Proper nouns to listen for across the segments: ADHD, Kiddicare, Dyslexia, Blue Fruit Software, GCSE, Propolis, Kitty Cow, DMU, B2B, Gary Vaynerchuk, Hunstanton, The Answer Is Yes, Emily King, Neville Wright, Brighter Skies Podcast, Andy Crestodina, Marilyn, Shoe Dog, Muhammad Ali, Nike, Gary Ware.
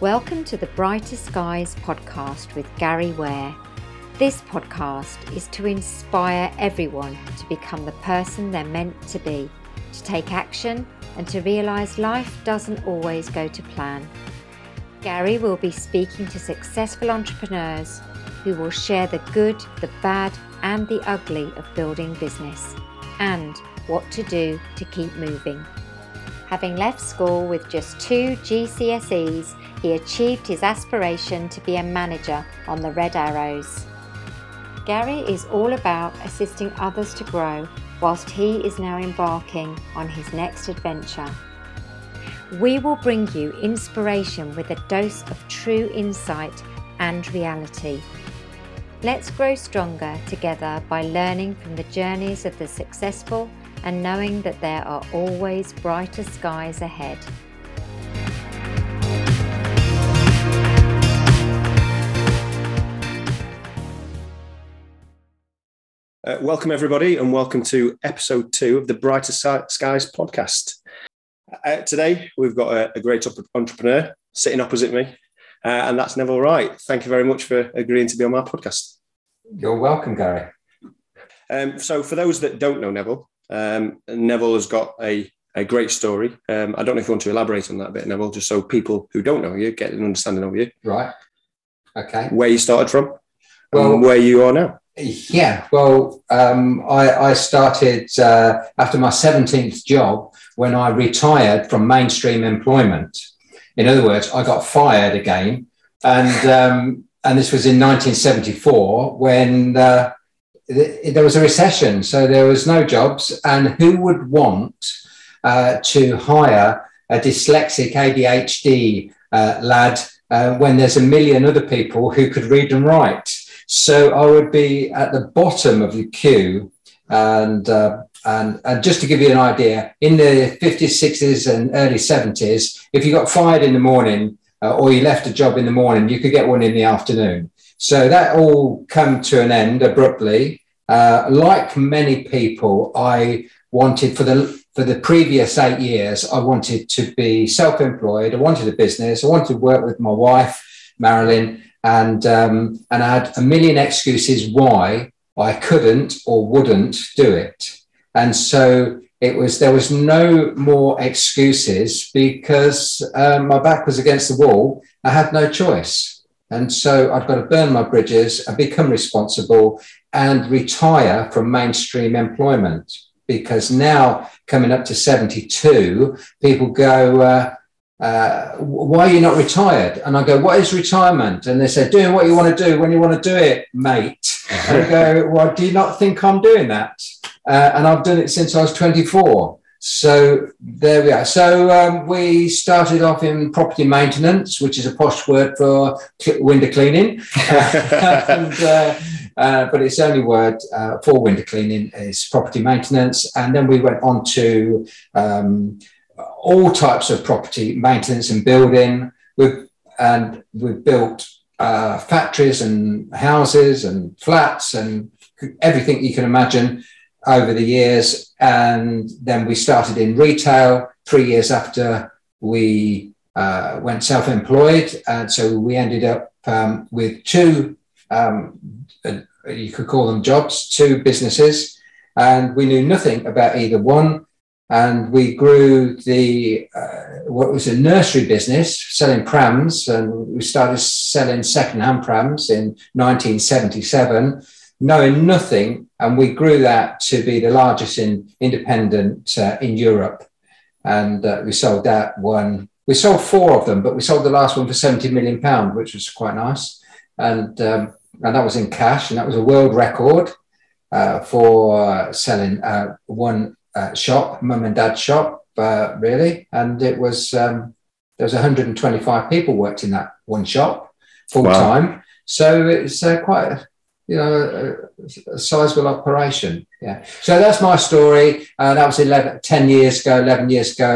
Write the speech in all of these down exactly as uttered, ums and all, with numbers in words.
Welcome to the Brighter Skies Podcast with Gary Ware. This podcast is to inspire everyone to become the person they're meant to be, to take action and to realise life doesn't always go to plan. Gary will be speaking to successful entrepreneurs who will share the good, the bad and the ugly of building business and what to do to keep moving. Having left school with just two G C S Es, he achieved his aspiration to be a manager on the Red Arrows. Gary is all about assisting others to grow whilst he is now embarking on his next adventure. We will bring you inspiration with a dose of true insight and reality. Let's grow stronger together by learning from the journeys of the successful and knowing that there are always brighter skies ahead. Uh, welcome everybody and welcome to episode two of the Brighter Skies podcast. Uh, today we've got a, a great entrepreneur sitting opposite me, uh, and that's Neville Wright. Thank you very much for agreeing to be on my podcast. You're welcome, Gary. Um, so for those that don't know Neville, um, Neville has got a, a great story. Um, I don't know if you want to elaborate on that a bit, Neville, just so people who don't know you get an understanding of you. Right. Okay. Where you started from, well, and where you are now. Yeah, well, um, I, I started uh, after my seventeenth job when I retired from mainstream employment. In other words, I got fired again. And um, and this was in nineteen seventy-four when uh, th- there was a recession, so there was no jobs. And who would want uh, to hire a dyslexic A D H D uh, lad uh, when there's a million other people who could read and write? So I would be at the bottom of the queue, and uh, and and just to give you an idea, in the fifties, sixties, and early seventies, if you got fired in the morning uh, or you left a job in the morning, you could get one in the afternoon. So that all come to an end abruptly. Uh, like many people, I wanted for the for the previous eight years, I wanted to be self-employed. I wanted a business. I wanted to work with my wife, Marilyn. And um, and I had a million excuses why I couldn't or wouldn't do it. And so it was there was no more excuses because um, my back was against the wall. I had no choice. And so I've got to burn my bridges and become responsible and retire from mainstream employment. Because now, coming up to seventy-two, people go, uh, Uh, why are you not retired? And I go, what is retirement? And they say, doing what you want to do when you want to do it, mate. And I go, well, do you not think I'm doing that? Uh, and I've done it since I was twenty-four. So there we are. So um, we started off in property maintenance, which is a posh word for window cleaning. and, uh, uh, but it's only word uh, for window cleaning is property maintenance. And then we went on to... Um, all types of property maintenance and building. We've, and we've built uh, factories and houses and flats and everything you can imagine over the years. And then we started in retail three years after we uh, went self-employed. And so we ended up um, with two, um, you could call them jobs, two businesses. And we knew nothing about either one. And we grew the, uh, what was a nursery business, selling prams. And we started selling secondhand prams in nineteen seventy-seven, knowing nothing. And we grew that to be the largest in independent uh, in Europe. And uh, we sold that one. We sold four of them, but we sold the last one for seventy million pounds, which was quite nice. And, um, and that was in cash. And that was a world record uh, for uh, selling uh, one Uh, shop, mum and dad shop, uh, really. And it was, um, there was one hundred twenty-five people worked in that one shop full time. Wow. So it's uh, quite, you know, a, a sizable operation. Yeah. So that's my story. Uh, that was eleven, ten years ago, eleven years ago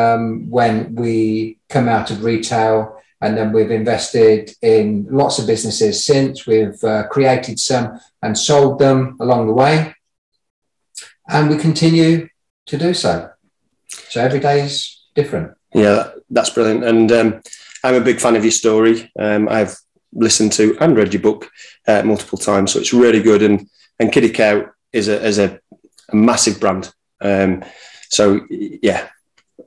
um, when we come out of retail, and then we've invested in lots of businesses since. We've uh, created some and sold them along the way. And we continue to do so. So every day is different. Yeah, that's brilliant. And um, I'm a big fan of your story. Um, I've listened to and read your book uh, multiple times, so it's really good. And and Kitty Cow is a is a, a massive brand. Um, so yeah,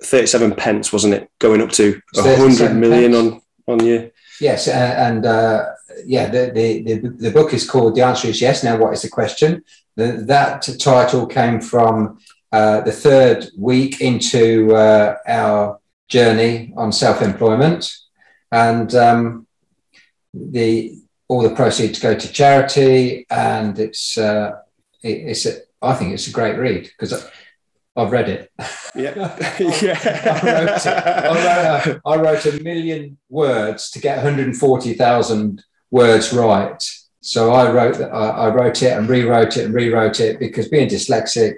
thirty-seven pence, wasn't it? Going up to a hundred million pence. on on you. Yes, uh, and uh, yeah, the, the the the book is called The Answer Is Yes. Now, what is the question? The, that title came from uh, the third week into uh, our journey on self-employment, and um, the all the proceeds go to charity, and it's uh, it, it's a, I think it's a great read because I've read it. Yeah, yeah. I, I wrote it. I wrote, a, I wrote a million words to get one hundred forty thousand words right. So I wrote that. I, I wrote it and rewrote it and rewrote it because being dyslexic,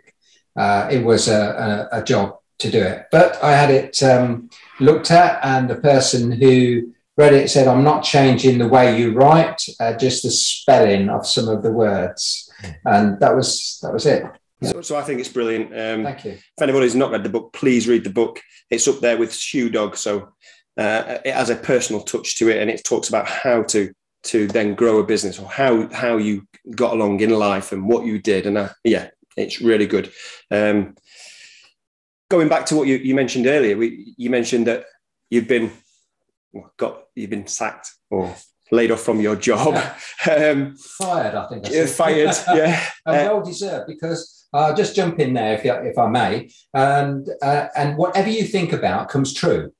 uh, it was a, a, a job to do it. But I had it um, looked at, and the person who read it said, "I'm not changing the way you write, uh, just the spelling of some of the words," and that was that was it. So, so I think it's brilliant. Um, Thank you. If anybody's not read the book, please read the book. It's up there with Shoe Dog. So uh, it has a personal touch to it, and it talks about how to to then grow a business, or how how you got along in life and what you did. And I, yeah, it's really good. Um, going back to what you, you mentioned earlier, we, you mentioned that you've been got you've been sacked or laid off from your job. Yeah. Um, fired, I think. I fired, yeah. And well deserved, because I'll uh, just jump in there if, you, if I may. And, uh, and whatever you think about comes true.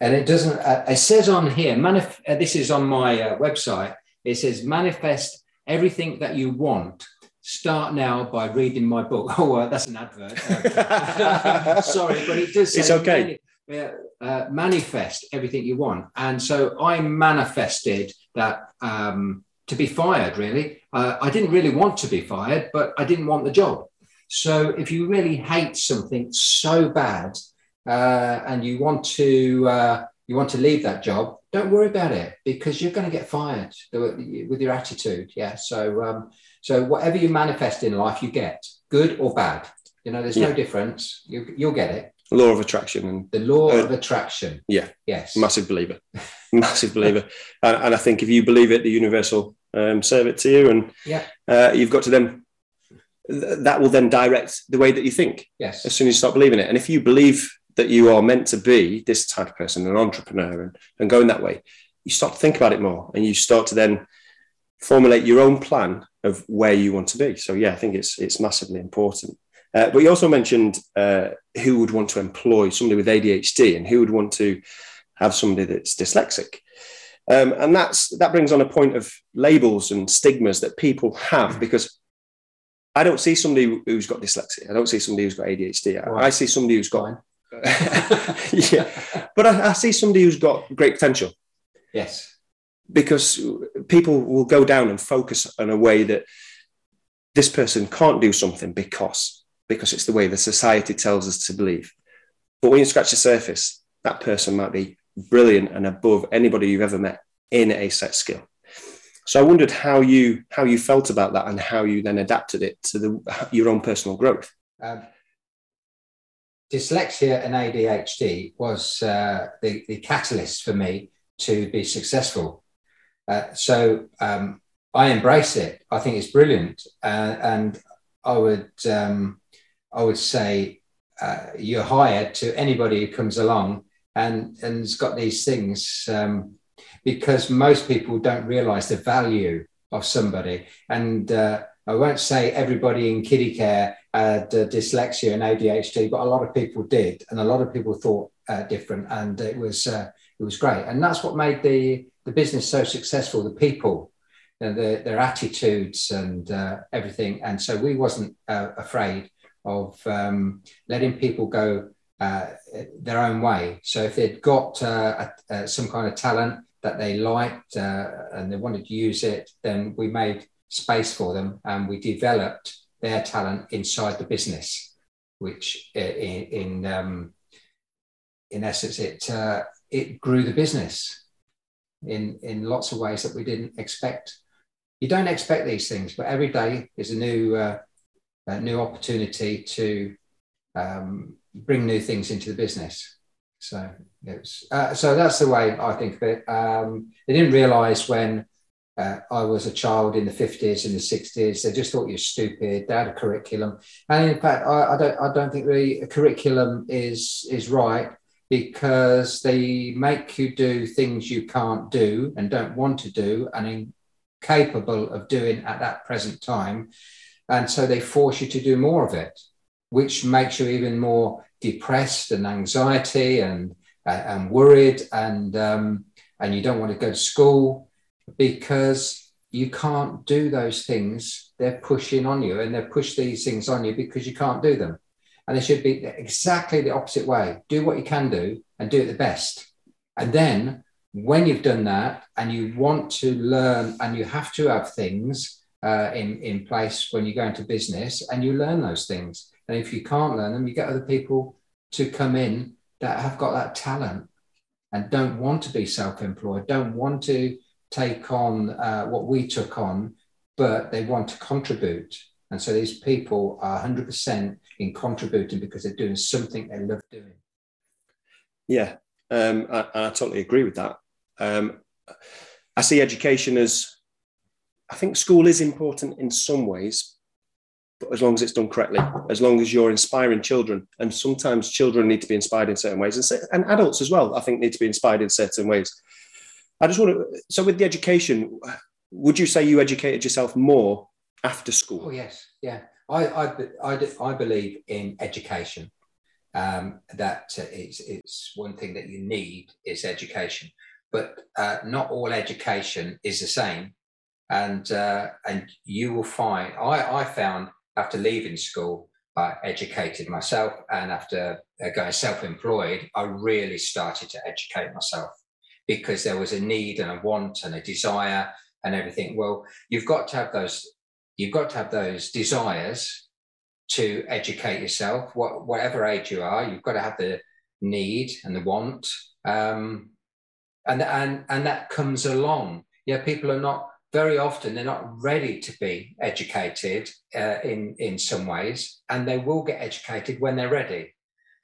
And it doesn't, uh, it says on here, manif- uh, this is on my uh, website, it says manifest everything that you want. Start now by reading my book. Oh, uh, that's an advert. Okay. Sorry, but it does say it's okay. mani- uh, uh, manifest everything you want. And so I manifested that um, to be fired, really. Uh, I didn't really want to be fired, but I didn't want the job. So if you really hate something so bad uh, and you want to uh, you want to leave that job, don't worry about it because you're going to get fired with your attitude. Yeah. So um, so whatever you manifest in life, you get, good or bad. You know, there's yeah. no difference. You, you'll get it. Law of attraction. And the law uh, of attraction. Yeah. Yes. Massive believer. Massive believer. And, and I think if you believe it, the universe will um, serve it to you. And yeah. uh, you've got to then... that will then direct the way that you think. Yes. As soon as you start believing it. And if you believe that you are meant to be this type of person, an entrepreneur, and, and going that way, you start to think about it more and you start to then formulate your own plan of where you want to be. So yeah, I think it's it's massively important. Uh, but you also mentioned uh, who would want to employ somebody with A D H D and who would want to have somebody that's dyslexic. Um, and that's that brings on a point of labels and stigmas that people have because I don't see somebody who's got dyslexia. I don't see somebody who's got A D H D. I, right. I see somebody who's got... yeah. But I, I see somebody who's got great potential. Yes. Because people will go down and focus on a way that this person can't do something because, because it's the way the society tells us to believe. But when you scratch the surface, that person might be brilliant and above anybody you've ever met in a set skill. So I wondered how you how you felt about that and how you then adapted it to the, your own personal growth. Um, dyslexia and A D H D was uh, the, the catalyst for me to be successful. Uh, so um, I embrace it. I think it's brilliant. Uh, and I would, um, I would say uh, you're hired to anybody who comes along and, and has got these things... Um, because most people don't realise the value of somebody. And uh, I won't say everybody in Kiddicare had uh, dyslexia and A D H D, but a lot of people did, and a lot of people thought uh, different, and it was uh, it was great. And that's what made the, the business so successful, the people, you know, the, their attitudes and uh, everything. And so we wasn't uh, afraid of um, letting people go Uh, their own way. So if they'd got uh, uh, some kind of talent that they liked uh, and they wanted to use it, then we made space for them and we developed their talent inside the business, which in in, um, in essence, it uh, it grew the business in, in lots of ways that we didn't expect. You don't expect these things, but every day is a new, uh, a new opportunity to um, bring new things into the business. So it was, uh, so that's the way I think of it. Um, they didn't realise when uh, I was a child in the fifties and the sixties, they just thought you're stupid. They had a curriculum, and in fact, I, I don't, I don't think the curriculum is is right, because they make you do things you can't do and don't want to do and incapable of doing at that present time, and so they force you to do more of it, which makes you even more depressed and anxiety and uh, and worried, and um, and you don't want to go to school because you can't do those things they're pushing on you, and they push these things on you because you can't do them. And it should be exactly the opposite way. Do what you can do and do it the best. And then when you've done that and you want to learn, and you have to have things uh, in, in place when you go into business, and you learn those things. And if you can't learn them, you get other people to come in that have got that talent and don't want to be self-employed, don't want to take on uh, what we took on, but they want to contribute. And so these people are one hundred percent in contributing because they're doing something they love doing. Yeah, um, I, I totally agree with that. Um, I see education as, I think school is important in some ways, but as long as it's done correctly, as long as you're inspiring children. And sometimes children need to be inspired in certain ways, and, and adults as well, I think, need to be inspired in certain ways. I just want to, so with the education, would you say you educated yourself more after school? Oh, yes. Yeah. I I, I, I believe in education. Um, that it's, it's one thing that you need is education. But uh, not all education is the same. And uh, and you will find, I, I found after leaving school, I educated myself. And after going self-employed, I really started to educate myself because there was a need and a want and a desire and everything. Well, you've got to have those You've got to have those desires to educate yourself. What, whatever age you are, you've got to have the need and the want. Um, and, and, and that comes along. Yeah, people are not, very often, they're not ready to be educated uh, in, in some ways, and they will get educated when they're ready.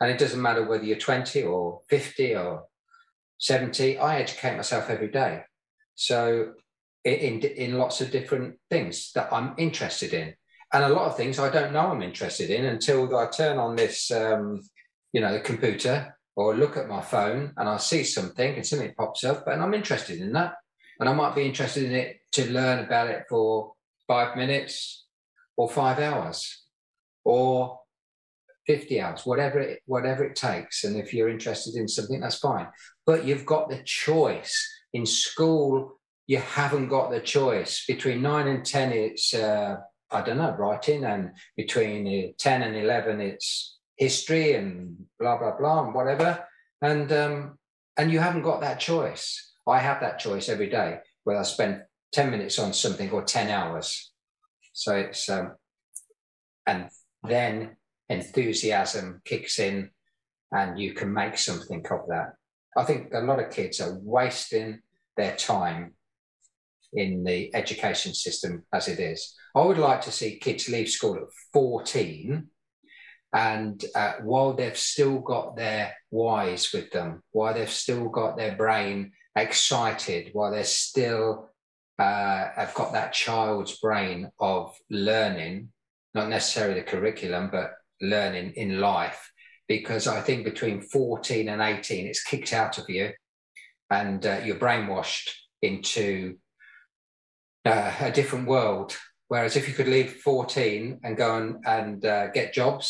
And it doesn't matter whether you're twenty or fifty or seventy, I educate myself every day. So In, in lots of different things that I'm interested in. And a lot of things I don't know I'm interested in until I turn on this, um, you know, the computer, or look at my phone and I see something and something pops up and I'm interested in that. And I might be interested in it to learn about it for five minutes or five hours or fifty hours, whatever it, whatever it takes. And if you're interested in something, that's fine. But you've got the choice. In school, you haven't got the choice. Between nine and ten, it's, uh, I don't know, writing, and between ten and eleven, it's history and blah, blah, blah, and whatever. And, um, and you haven't got that choice. I have that choice every day, where I spend ten minutes on something or ten hours. So it's, um, and then enthusiasm kicks in and you can make something of that. I think a lot of kids are wasting their time in the education system as it is. I would like to see kids leave school at fourteen, and uh, while they've still got their whys with them, while they've still got their brain excited, while they're still uh, have got that child's brain of learning, not necessarily the curriculum, but learning in life. Because I think between fourteen and eighteen, it's kicked out of you, and uh, you're brainwashed into Uh, a different world. Whereas if you could leave fourteen and go and, and uh, get jobs,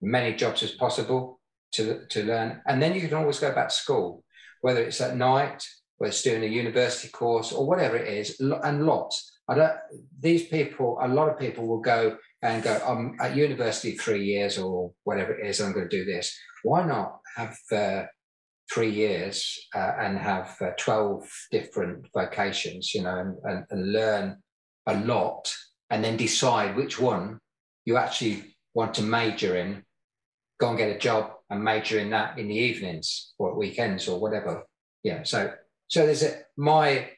many jobs as possible to, to learn. And then you can always go back to school, whether it's at night, whether it's doing a university course or whatever it is, and lots. I don't, these people, a lot of people will go and go, I'm at university three years or whatever it is, I'm going to do this. Why not have uh, three years uh, and have uh, twelve different vocations, you know, and, and, and learn a lot, and then decide which one you actually want to major in, go and get a job and major in that in the evenings or at weekends or whatever. Yeah. So, so there's a, my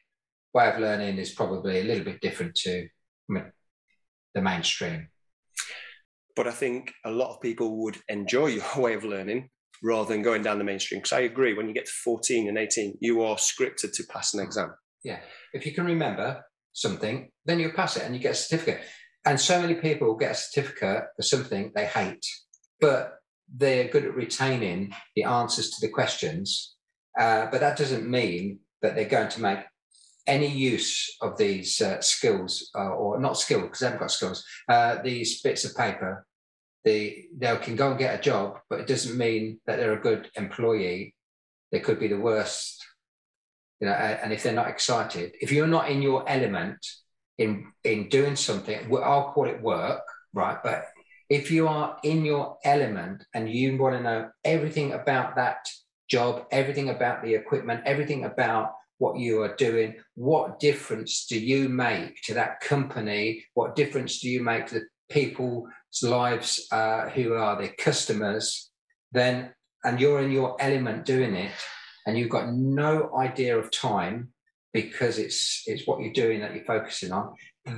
way of learning is probably a little bit different to I mean, the mainstream. But I think a lot of people would enjoy your way of learning rather than going down the mainstream. Because I agree, when you get to fourteen and eighteen, you are scripted to pass an exam. Yeah. If you can remember something, then you pass it and you get a certificate. And so many people get a certificate for something they hate, but they're good at retaining the answers to the questions. Uh, but that doesn't mean that they're going to make any use of these uh, skills, uh, or not skills, because they haven't got skills, uh, these bits of paper. They, they can go and get a job, but it doesn't mean that they're a good employee. They could be the worst, you know, and if they're not excited, if you're not in your element in, in doing something, I'll call it work, right? But if you are in your element and you want to know everything about that job, everything about the equipment, everything about what you are doing, what difference do you make to that company? What difference do you make to the people's lives uh, who are their customers? Then, and you're in your element doing it, and you've got no idea of time because it's it's what you're doing that you're focusing on.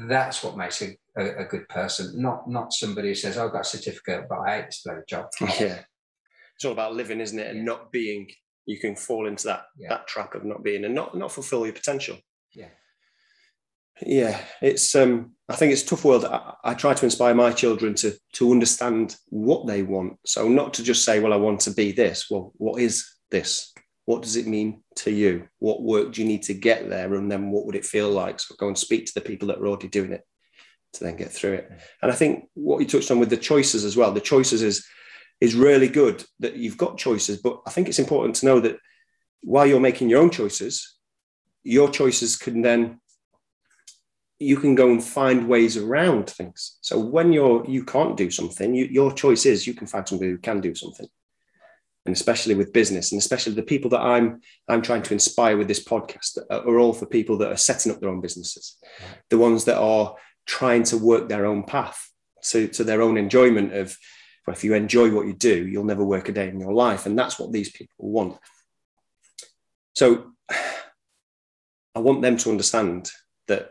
That's what makes a, a, a good person, not not somebody who says, oh, I've got a certificate, but I hate this bloody job. Yeah. It's all about living, isn't it? And yeah. not being. You can fall into that yeah. that trap of not being and not not fulfill your potential. Yeah, yeah. It's um. I think it's a tough world. I, I try to inspire my children to to understand what they want. So not to just say, well, I want to be this. Well, what is this? What does it mean to you? What work do you need to get there? And then what would it feel like? So go and speak to the people that are already doing it to then get through it. Yeah. And I think what you touched on with the choices as well. The choices is. is really good that you've got choices, but I think it's important to know that while you're making your own choices, your choices can then, you can go and find ways around things. So when you're, you can't do something, you, your choice is you can find somebody who can do something. And especially with business, and especially the people that I'm, I'm trying to inspire with this podcast are all for people that are setting up their own businesses, the ones that are trying to work their own path to, to their own enjoyment of, but if you enjoy what you do, you'll never work a day in your life. And that's what these people want. So I want them to understand that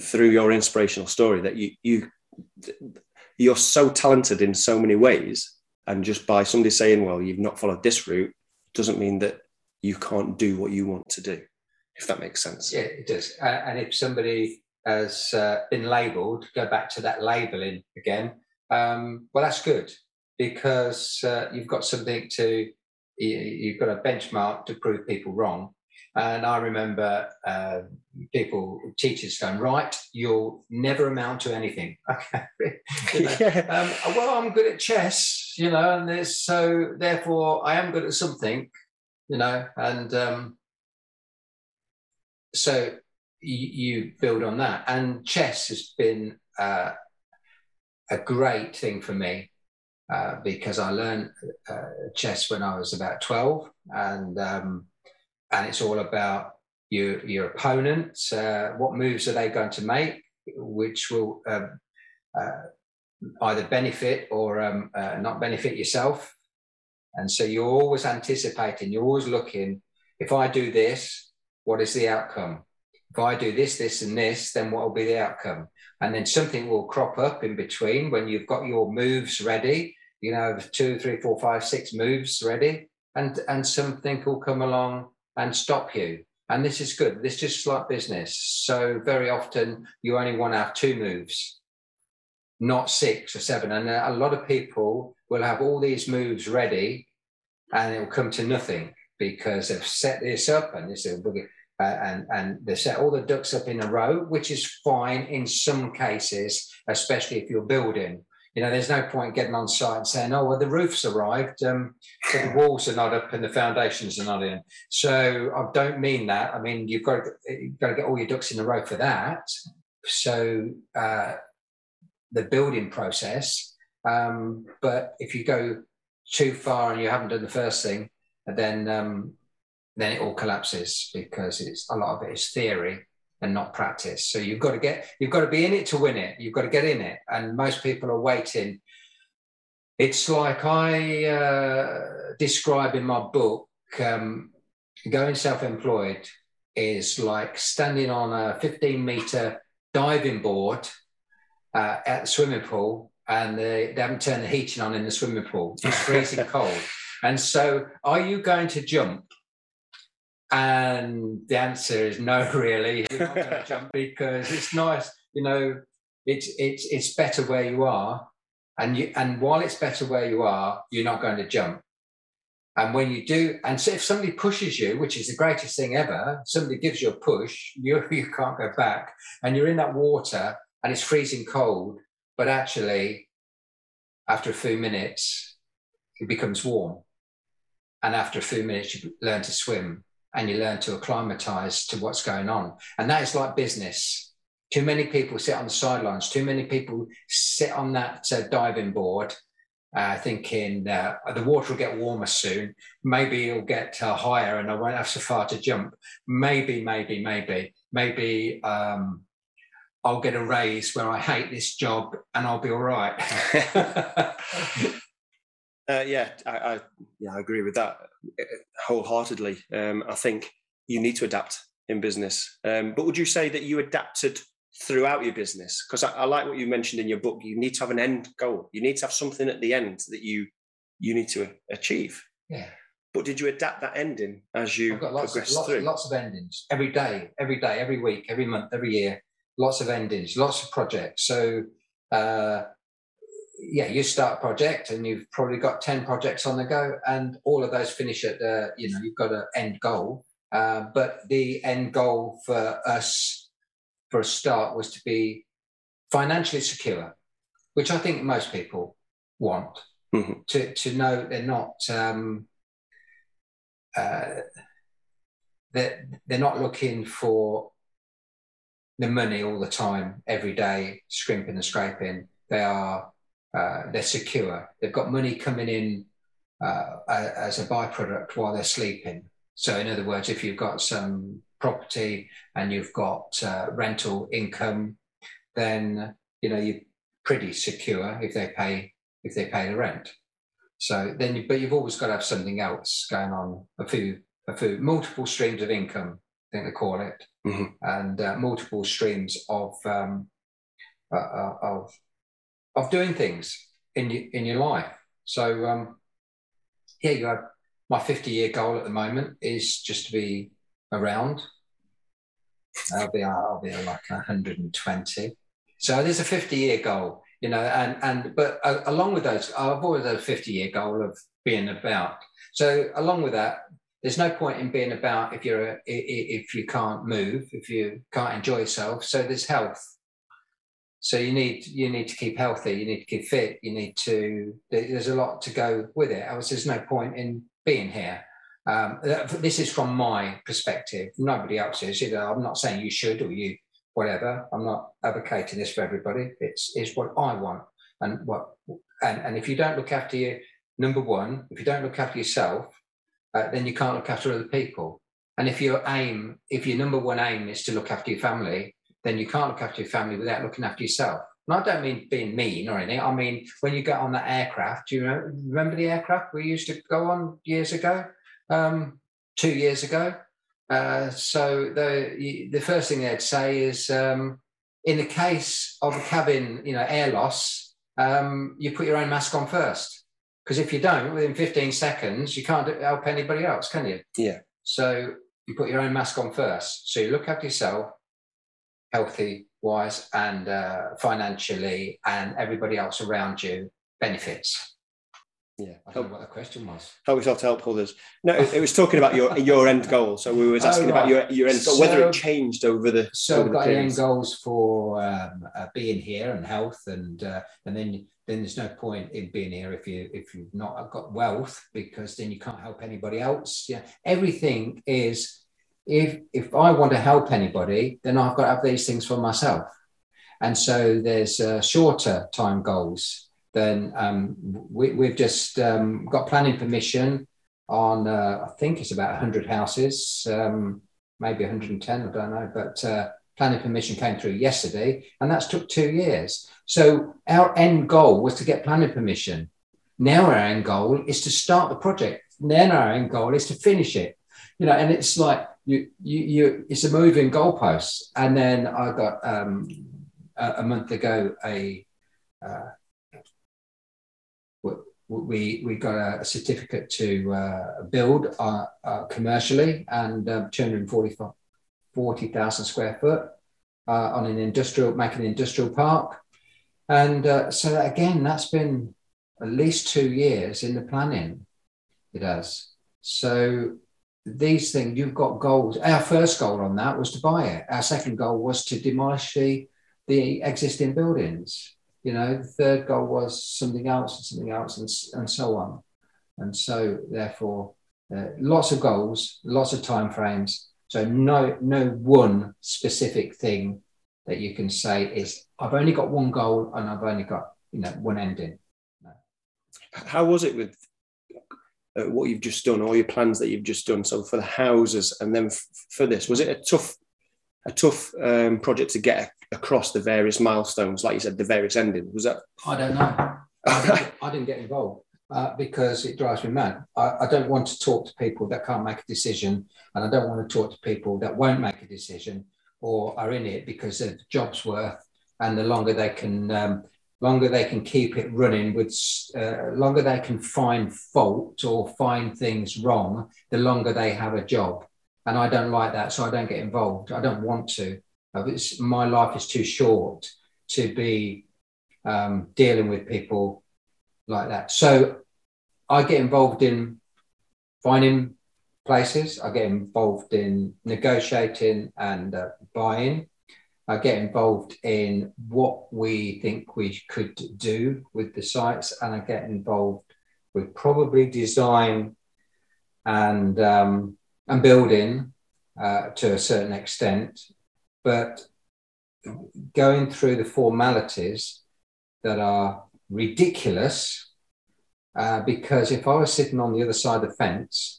through your inspirational story, that you, you, you're so talented in so many ways. And just by somebody saying, well, you've not followed this route, doesn't mean that you can't do what you want to do, if that makes sense. Yeah, it does. Uh, and if somebody has uh, been labelled, go back to that labelling again. Um, well, that's good because uh, you've got something to, you, you've got a benchmark to prove people wrong. And I remember uh, people, teachers going, right, you'll never amount to anything. Okay. you know, yeah. um, well, I'm good at chess, you know, and there's, so therefore I am good at something, you know, and um, so you, you build on that. And chess has been... Uh, a great thing for me uh, because I learned uh, chess when I was about twelve, and um, and it's all about your your opponent. Uh, what moves are they going to make, which will um, uh, either benefit or um, uh, not benefit yourself? And so you're always anticipating. You're always looking. If I do this, what is the outcome? If I do this, this, and this, then what will be the outcome? And then something will crop up in between when you've got your moves ready, you know, two, three, four, five, six moves ready, and, and something will come along and stop you. And this is good. This is just like business. So very often you only want to have two moves, not six or seven. And a lot of people will have all these moves ready and it will come to nothing because they've set this up and this is a Uh, and, and they set all the ducks up in a row, which is fine in some cases, especially if you're building. You know, there's no point getting on site and saying, oh, well, the roof's arrived, um, but the walls are not up and the foundations are not in. So I don't mean that. I mean, you've got to, you've got to get all your ducks in a row for that. So uh, the building process, um, but if you go too far and you haven't done the first thing, then... Um, then it all collapses because it's a lot of it is theory and not practice. So you've got to get, you've got to be in it to win it. You've got to get in it. And most people are waiting. It's like I uh, describe in my book, um, going self-employed is like standing on a fifteen meter diving board uh, at the swimming pool and they, they haven't turned the heating on in the swimming pool. It's freezing cold. And so are you going to jump? And the answer is no, really. You're not going to jump because it's nice, you know, it's it's it's better where you are. And you, and while it's better where you are, you're not going to jump. And when you do, and so if somebody pushes you, which is the greatest thing ever, somebody gives you a push, you, you can't go back, and you're in that water and it's freezing cold, but actually after a few minutes, it becomes warm. And after a few minutes, you learn to swim and you learn to acclimatise to what's going on. And that is like business. Too many people sit on the sidelines. Too many people sit on that uh, diving board Uh, thinking uh, the water will get warmer soon. Maybe it'll get uh, higher and I won't have so far to jump. Maybe, maybe, maybe, maybe um, I'll get a raise where I hate this job and I'll be all right. uh, yeah, I, I, yeah, I agree with that wholeheartedly. Um, I think you need to adapt in business. Um, but would you say that you adapted throughout your business? Because I, I like what you mentioned in your book, you need to have an end goal. You need to have something at the end that you you need to achieve. Yeah. But did you adapt that ending as you I've got lots, progressed lots, through? Lots of endings. Every day, every day, every week, every month, every year. Lots of endings, lots of projects. So, uh, yeah, you start a project and you've probably got ten projects on the go and all of those finish at, uh, you know, you've got an end goal. Uh, but the end goal for us, for a start, was to be financially secure, which I think most people want, mm-hmm. to, to know they're not um, uh, they're, they're not looking for the money all the time, every day, scrimping and scraping. They are uh, they're secure. They've got money coming in uh, as a byproduct while they're sleeping. So in other words, if you've got some property and you've got uh, rental income, then you know you're pretty secure if they pay if they pay the rent. So then, you, but you've always got to have something else going on, a few a few multiple streams of income, I think they call it, mm-hmm. and uh, multiple streams of um, uh, of of doing things in your, in your life. So um, yeah, you have my fifty-year goal at the moment is just to be around. I'll be I'll be like one hundred twenty. So there's a fifty-year goal, you know, and and but uh, along with those, I've always had a fifty-year goal of being about. So along with that, there's no point in being about if you're a, if you can't move, if you can't enjoy yourself. So there's health. So you need you need to keep healthy. You need to keep fit. You need to. There's a lot to go with it. I was there's no point in being here. Um, this is from my perspective, nobody else's. You know, I'm not saying you should or you, whatever. I'm not advocating this for everybody. It's it's what I want, and what and, and if you don't look after you, number one, if you don't look after yourself, uh, then you can't look after other people. And if your aim, if your number one aim is to look after your family, then you can't look after your family without looking after yourself. And I don't mean being mean or anything. I mean when you get on that aircraft. Do you know, remember the aircraft we used to go on years ago? Um, two years ago. Uh, so the the first thing they'd say is, um, in the case of a cabin, you know, air loss, um, you put your own mask on first. Because if you don't, within fifteen seconds, you can't help anybody else, can you? Yeah. So you put your own mask on first. So you look after yourself, healthy, wise, and uh, financially, and everybody else around you benefits. Yeah, I don't know what the question was. How we sought to help others. No, it, it was talking about your your end goal. So we were asking oh, right. about your your end goal, so, whether it changed over the. So I've got the end goals for um, uh, being here and health, and uh, and then then there's no point in being here if you if you've not got wealth, because then you can't help anybody else. Yeah, everything is. If if I want to help anybody, then I've got to have these things for myself, and so there's uh, shorter time goals. Then um, we, we've just um, got planning permission on, uh, I think it's about one hundred houses, um, maybe one hundred ten, I don't know, but uh, planning permission came through yesterday, and that's took two years. So our end goal was to get planning permission. Now our end goal is to start the project. Then our end goal is to finish it. You know, and it's like, you, you, you it's a moving goalpost. And then I got, um, a, a month ago, a... Uh, we we got a, a certificate to uh, build uh, uh, commercially, and uh, two hundred forty thousand square foot uh, on an industrial, make an industrial park. And uh, so again, that's been at least two years in the planning. It has. So these things, you've got goals. Our first goal on that was to buy it. Our second goal was to demolish the, the existing buildings. You know, the third goal was something else and something else and, and so on. And so therefore, uh, lots of goals, lots of timeframes. So no, no one specific thing that you can say is, I've only got one goal and I've only got, you know, one ending. No. How was it with Uh, what you've just done, all your plans that you've just done? So for the houses and then f- for this, was it a tough, a tough um, project to get a- across the various milestones, like you said, the various endings? Was that? I don't know. I, didn't, I didn't get involved uh, because it drives me mad. I, I don't want to talk to people that can't make a decision, and I don't want to talk to people that won't make a decision or are in it because their job's worth, and the longer they can, um, longer they can keep it running with, uh, longer they can find fault or find things wrong, the longer they have a job. And I don't like that, so I don't get involved. I don't want to. It's, my life is too short to be um, dealing with people like that. So I get involved in finding places. I get involved in negotiating and uh, buying. I get involved in what we think we could do with the sites, and I get involved with probably design and um, and building uh, to a certain extent. But going through the formalities that are ridiculous, uh, because if I was sitting on the other side of the fence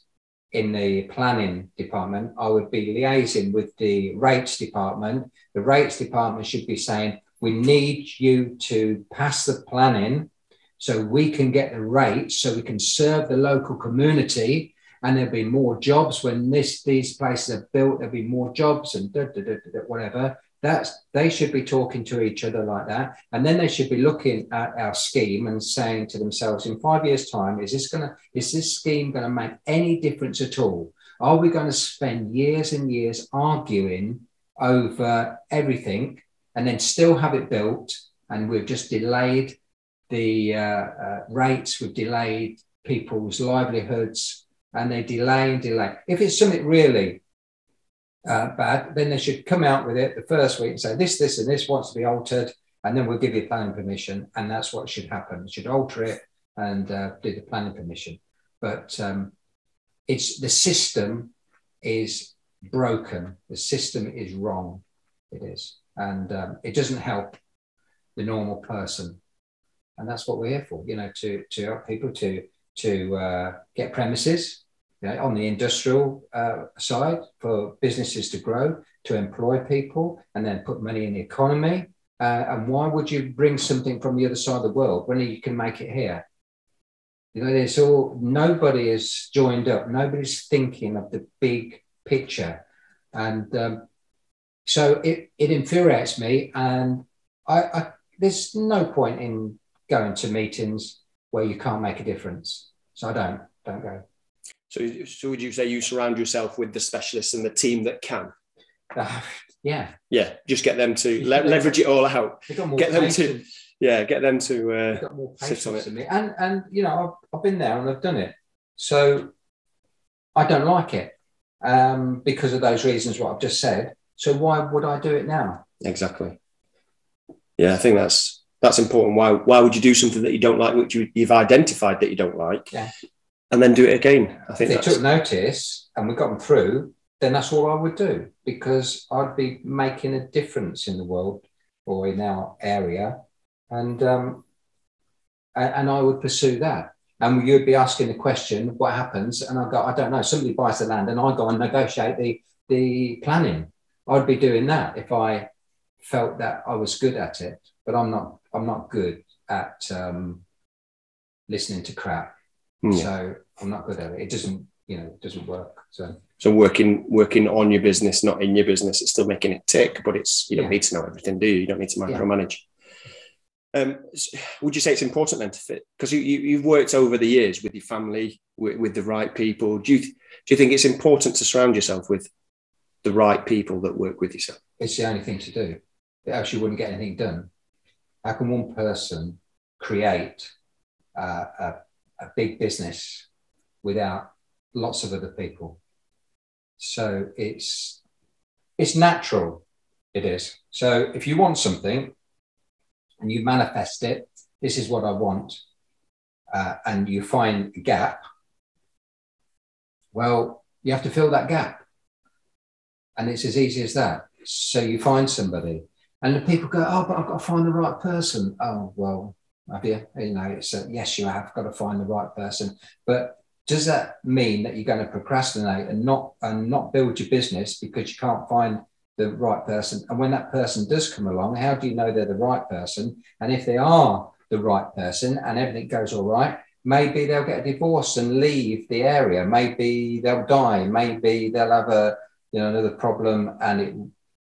in the planning department, I would be liaising with the rates department. The rates department should be saying, we need you to pass the planning so we can get the rates, so we can serve the local community, and there'll be more jobs when this these places are built, there'll be more jobs and da, da, da, da, whatever. That's, they should be talking to each other like that. And then they should be looking at our scheme and saying to themselves, in five years' time, is this gonna, is this scheme going to make any difference at all? Are we going to spend years and years arguing over everything and then still have it built, and we've just delayed the uh, uh, rates, we've delayed people's livelihoods, and they delay and delay. If it's something really Uh, bad, then they should come out with it the first week and say this, this, and this wants to be altered, and then we'll give you planning permission. And that's what should happen. You should alter it and uh, do the planning permission. But um, it's the system is broken. The system is wrong. It is, and um, it doesn't help the normal person. And that's what we're here for. You know, to to help people to to uh, get premises. You know, on the industrial uh, side, for businesses to grow, to employ people, and then put money in the economy. Uh, and why would you bring something from the other side of the world when you can make it here? You know, there's all, nobody is joined up. Nobody's thinking of the big picture. And um, so it, it infuriates me. And I, I, there's no point in going to meetings where you can't make a difference. So I don't, don't go. So, so would you say you surround yourself with the specialists and the team that can? Uh, yeah. Yeah, just get them to le- leverage it all out. Got more get them to, yeah, get them to uh, got more sit on it. Me. And, and you know, I've, I've been there and I've done it. So I don't like it um, because of those reasons what I've just said. So why would I do it now? Exactly. Yeah, I think that's that's important. Why Why would you do something that you don't like, which you, you've identified that you don't like? Yeah. And then do it again. I think if they took notice and we got them through, then that's all I would do, because I'd be making a difference in the world or in our area, and um, and I would pursue that. And you'd be asking the question, what happens? And I go, I don't know. Somebody buys the land, and I go and negotiate the the planning. I'd be doing that if I felt that I was good at it, but I'm not. I'm not good at um, listening to crap. Yeah. So I'm not good at it. It doesn't, you know, it doesn't work. So, so working, working on your business, not in your business, it's still making it tick, but it's, you don't yeah. need to know everything, do you? You don't need to micromanage. Um, would you say it's important then to fit? Because you, you, you've worked over the years with your family, with, with the right people. Do you do you think it's important to surround yourself with the right people that work with yourself? It's the only thing to do. It actually wouldn't get anything done. How can one person create uh, a, a big business without lots of other people? So it's it's natural. It is. So if you want something and you manifest it, this is what I want, uh, and you find a gap, well, you have to fill that gap. And it's as easy as that. So you find somebody, and the people go, oh, but I've got to find the right person. Oh, well, have you? You know, it's a, yes, you have got to find the right person. But does that mean that you're going to procrastinate and not and not build your business because you can't find the right person? And when that person does come along, how do you know they're the right person? And if they are the right person and everything goes all right, maybe they'll get a divorce and leave the area. Maybe they'll die. Maybe they'll have a, you know, another problem, and it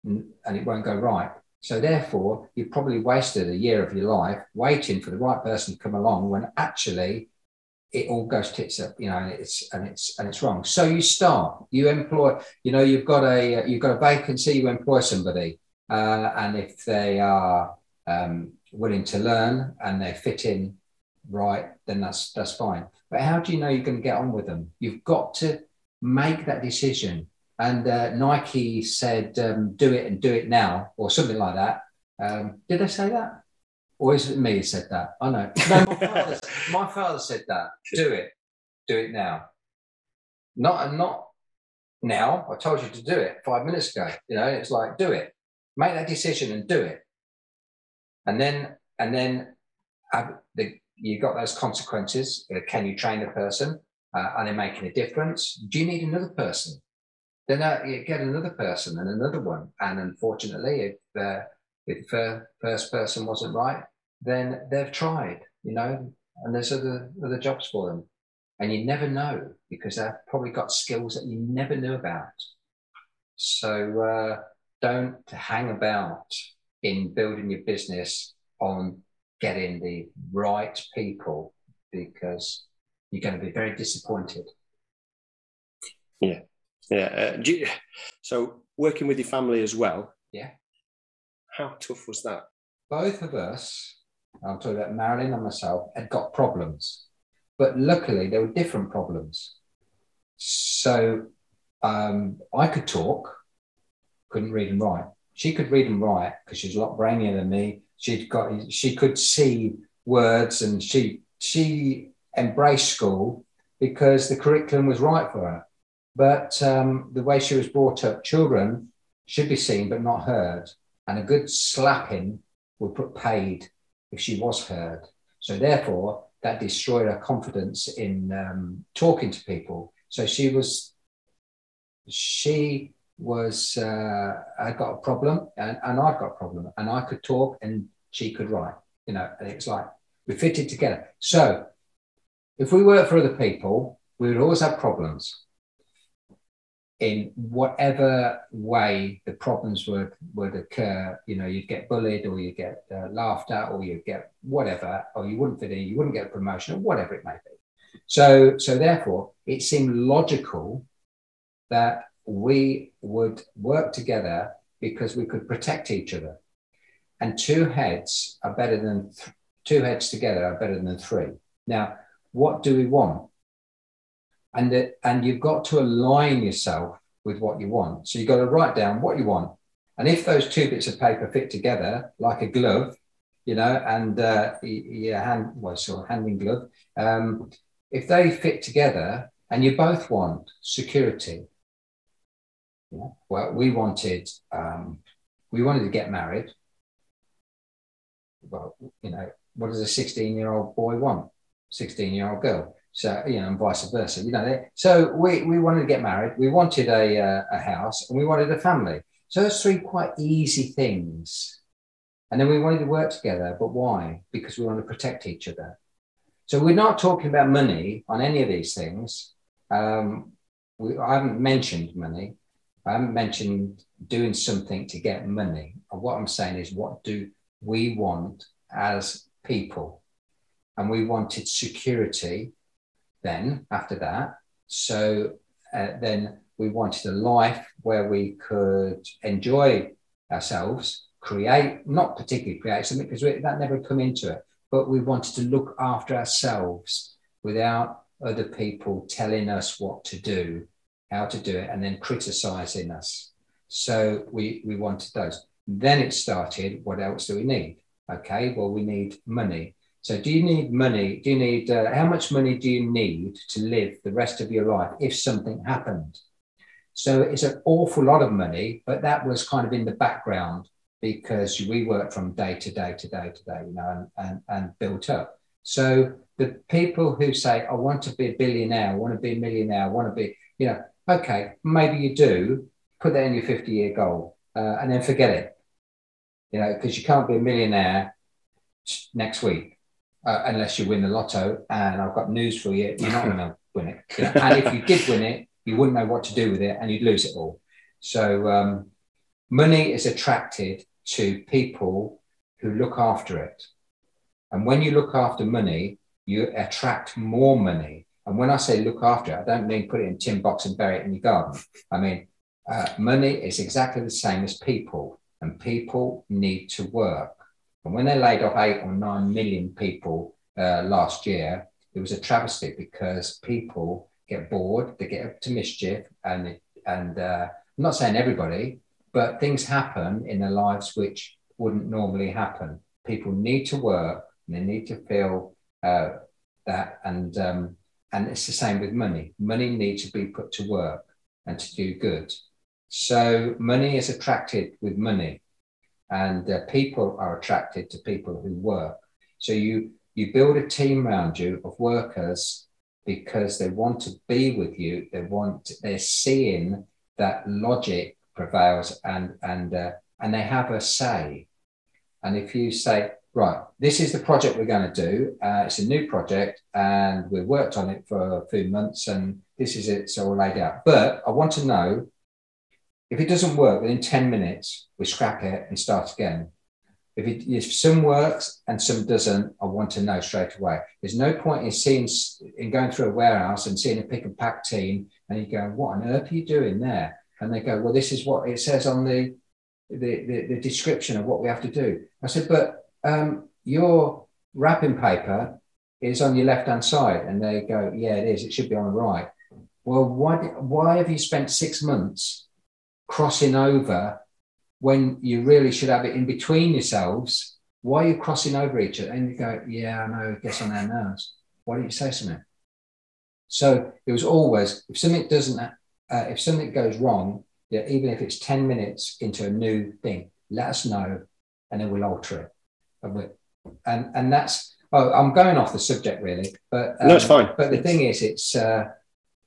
and it won't go right. So therefore, you've probably wasted a year of your life waiting for the right person to come along, when actually it all goes tits up, you know, and it's and it's and it's wrong. So you start, you employ, you know, you've got a you've got a vacancy, you employ somebody, uh, and if they are um, willing to learn and they fit in right, then that's that's fine. But how do you know you're going to get on with them? You've got to make that decision. And uh, Nike said, um, do it and do it now, or something like that. Um, did they say that? Or is it me who said that? I know. No, my, father, my father said that. Do it. Do it now. Not not now. I told you to do it five minutes ago. You know, it's like, do it. Make that decision and do it. And then, and then uh, the, you got those consequences. Uh, can you train a person? Uh, are they making a difference? Do you need another person? Then uh, you get another person and another one. And unfortunately, if uh, if the first person wasn't right, then they've tried, you know, and there's other other jobs for them. And you never know, because they've probably got skills that you never knew about. So uh, don't hang about in building your business on getting the right people, because you're going to be very disappointed. Yeah. Yeah. Uh, do you, so working with your family as well. Yeah. How tough was that? Both of us, I'm talking about Marilyn and myself, had got problems. But luckily, there were different problems. So um, I could talk, couldn't read and write. She could read and write because she's a lot brainier than me. She'd got, she could see words, and she she embraced school because the curriculum was right for her. But um, the way she was brought up, children should be seen but not heard. And a good slapping would put paid if she was heard. So therefore, that destroyed her confidence in um, talking to people. So she was, she was, uh, I got a problem and, and I've got a problem, and I could talk and she could write, you know, and it's like we fitted together. So if we work for other people, we would always have problems. In whatever way the problems would, would occur, you know, you'd get bullied, or you get uh, laughed at, or you get whatever, or you wouldn't fit in, you wouldn't get a promotion, or whatever it may be. So, so therefore, it seemed logical that we would work together because we could protect each other. And two heads are better than th- two heads together are better than three. Now, what do we want? And it, and you've got to align yourself with what you want. So you've got to write down what you want. And if those two bits of paper fit together like a glove, you know, and uh, your hand, well, sort of hand in glove, um, if they fit together and you both want security, yeah, well, we wanted, um, we wanted to get married. Well, you know, what does a sixteen-year-old boy want? sixteen-year-old girl. So, you know, and vice versa, you know. So we, we wanted to get married. We wanted a, uh, a house, and we wanted a family. So those three quite easy things. And then we wanted to work together. But why? Because we want to protect each other. So we're not talking about money on any of these things. Um, we, I haven't mentioned money. I haven't mentioned doing something to get money. What I'm saying is, what do we want as people. And we wanted security then after that. So uh, then we wanted a life where we could enjoy ourselves, create, not particularly create something because we, that never come into it, but we wanted to look after ourselves without other people telling us what to do, how to do it, and then criticizing us. So we, we wanted those. Then it started, what else do we need? Okay, well, we need money. So do you need money? Do you need, uh, how much money do you need to live the rest of your life if something happened? So it's an awful lot of money, but that was kind of in the background because we worked from day to day to day to day, you know, and, and, and built up. So the people who say, I want to be a billionaire, I want to be a millionaire, I want to be, you know, okay, maybe you do, put that in your fifty-year goal uh, and then forget it, you know, because you can't be a millionaire next week uh, unless you win the lotto, and I've got news for you, you're not going to win it. You know? And if you did win it, you wouldn't know what to do with it and you'd lose it all. So um, money is attracted to people who look after it. And when you look after money, you attract more money. And when I say look after it, I don't mean put it in a tin box and bury it in your garden. I mean, uh, money is exactly the same as people, and people need to work. And when they laid off eight or nine million people uh, last year, it was a travesty because people get bored, they get up to mischief, and, and uh, I'm not saying everybody, but things happen in their lives which wouldn't normally happen. People need to work, and they need to feel uh, that, and um, and it's the same with money. Money needs to be put to work and to do good. So money is attracted with money, and uh, people are attracted to people who work. So you, you build a team around you of workers because they want to be with you. They want, they're seeing that logic prevails, and, and, uh, and they have a say. And if you say, right, this is the project we're going to do. Uh, it's a new project and we've worked on it for a few months and this is it, so we'll lay it out. But I want to know, if it doesn't work within ten minutes, we scrap it and start again. If, it, if some works and some doesn't, I want to know straight away. There's no point in seeing in going through a warehouse and seeing a pick and pack team and you go, what on earth are you doing there? And they go, well, this is what it says on the, the, the, the description of what we have to do. I said, but um, your wrapping paper is on your left-hand side. And they go, yeah, it is. It should be on the right. Well, why, why have you spent six months crossing over when you really should have it in between yourselves? Why are you crossing over each other? And you go, yeah, I know, it gets on our nerves. Why don't you say something? So it was always, if something doesn't, uh, if something goes wrong, yeah, even if it's ten minutes into a new thing, let us know, and then we'll alter it. And we, and, and that's, oh, I'm going off the subject really, but um, no, it's fine. But the thing is, it's uh,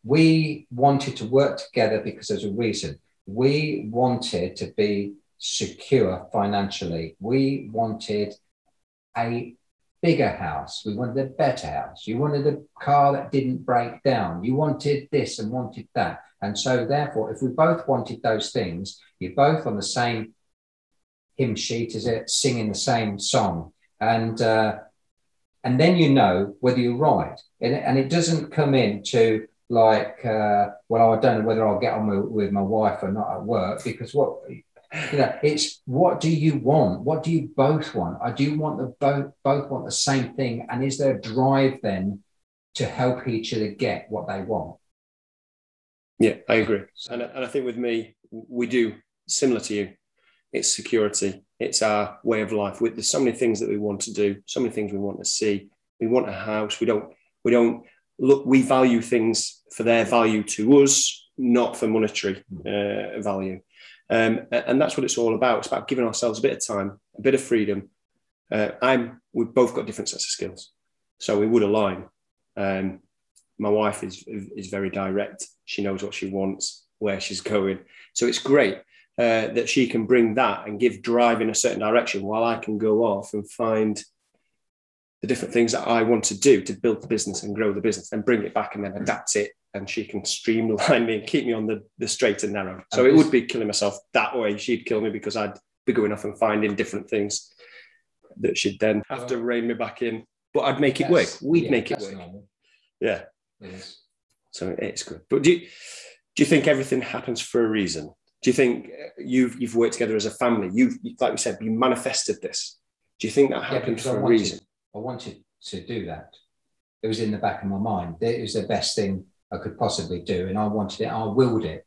we wanted to work together because there's a reason. We wanted to be secure financially. We wanted a bigger house. We wanted a better house. You wanted a car that didn't break down. You wanted this and wanted that. And so therefore, if we both wanted those things, you're both on the same hymn sheet, as it, singing the same song. And uh, and then you know whether you're right. And, and it doesn't come into... like, uh, well, I don't know whether I'll get on with, with my wife or not at work, because what, you know, it's what do you want? What do you both want? I do want the both, both want the same thing. And is there a drive then to help each other get what they want? Yeah, I agree. And, and I think with me, we do similar to you. It's security. It's our way of life. There's so many things that we want to do, so many things we want to see. We want a house. We don't, we don't, Look, we value things for their value to us, not for monetary uh, value. Um, and that's what it's all about. It's about giving ourselves a bit of time, a bit of freedom. Uh, I'm, we've both got different sets of skills, so we would align. Um, my wife is, is very direct. She knows what she wants, where she's going. So it's great uh, that she can bring that and give drive in a certain direction while I can go off and find the different things that I want to do to build the business and grow the business and bring it back and then adapt it. And she can streamline me and keep me on the, the straight and narrow. So it would be killing myself that way. She'd kill me because I'd be going off and finding different things. that she'd then have to rein me back in. But I'd make it work. We'd yeah, make it work. Normal. Yeah. Yes. So it's good. But do you, do you think everything happens for a reason? Do you think you've you've worked together as a family? You've, like we said, you manifested this. Do you think that happened yeah, for I a wanted, reason? I wanted to do that. It was in the back of my mind. It was the best thing I could possibly do. And I wanted it. I willed it.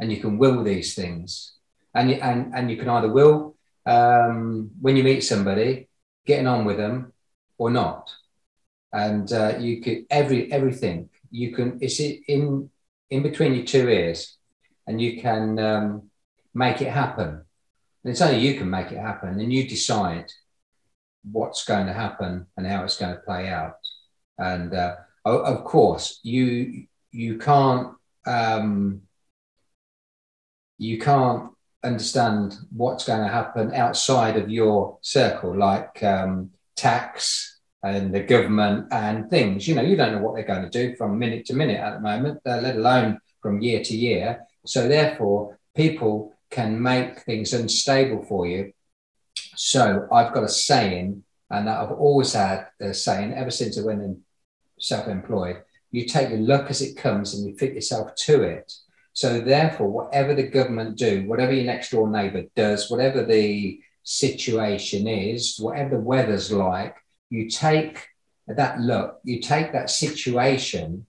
And you can will these things. And you, and, and you can either will um, when you meet somebody, getting on with them or not. And uh, you could, every everything, you can, it's in, in between your two ears. And you can um, make it happen. And it's only you can make it happen. And you decide what's going to happen and how it's going to play out. And uh, of course, you you can't um, you can't understand what's going to happen outside of your circle, like um, tax and the government and things. You know, you don't know what they're going to do from minute to minute at the moment, uh, let alone from year to year. So therefore, people can make things unstable for you. So I've got a saying, and I've always had a saying ever since I went in self-employed: you take your luck as it comes and you fit yourself to it. So therefore, whatever the government do, whatever your next door neighbour does, whatever the situation is, whatever the weather's like, you take that luck, you take that situation.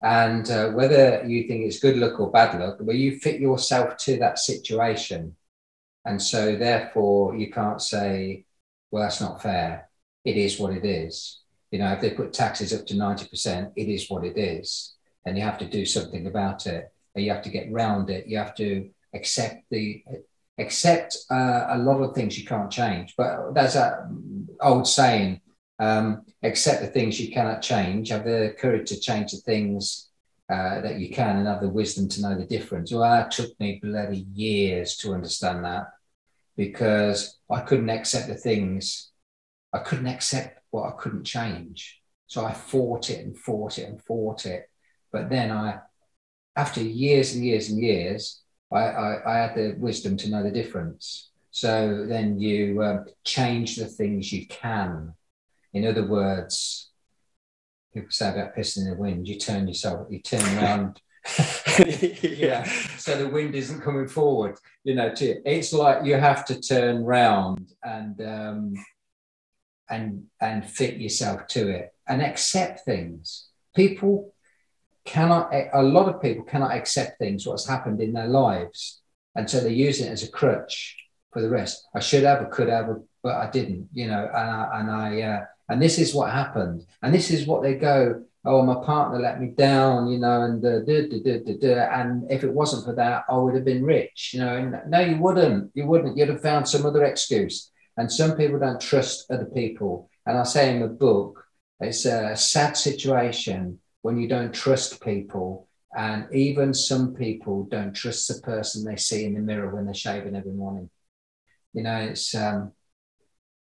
And uh, whether you think it's good luck or bad luck, well, you fit yourself to that situation. And so therefore you can't say, well, that's not fair. It is what it is. You know, if they put taxes up to ninety percent, it is what it is. And you have to do something about it. And you have to get round it. You have to accept the, accept uh, a lot of things you can't change. But there's that old saying, Um, accept the things you cannot change, have the courage to change the things uh, that you can, and have the wisdom to know the difference. Well, it took me bloody years to understand that, because I couldn't accept the things. I couldn't accept what I couldn't change. So I fought it and fought it and fought it. But then I, after years and years and years, I, I, I had the wisdom to know the difference. So then you um, change the things you can. In other words, people say about pissing in the wind, you turn yourself, you turn around. Yeah. So the wind isn't coming forward, you know, to you. It's like you have to turn round and um, and and fit yourself to it and accept things. People cannot, a lot of people cannot accept things, what's happened in their lives. And so they're using it as a crutch for the rest. I should have, I could have, but I didn't, you know, and I, and I, uh, and this is what happened. And this is what they go, oh, my partner let me down, you know, and uh, duh, duh, duh, duh, duh, and if it wasn't for that, I would have been rich, you know. And no, you wouldn't. You wouldn't. You'd have found some other excuse. And some people don't trust other people. And I say in the book, it's a sad situation when you don't trust people. And even some people don't trust the person they see in the mirror when they're shaving every morning. You know, it's... um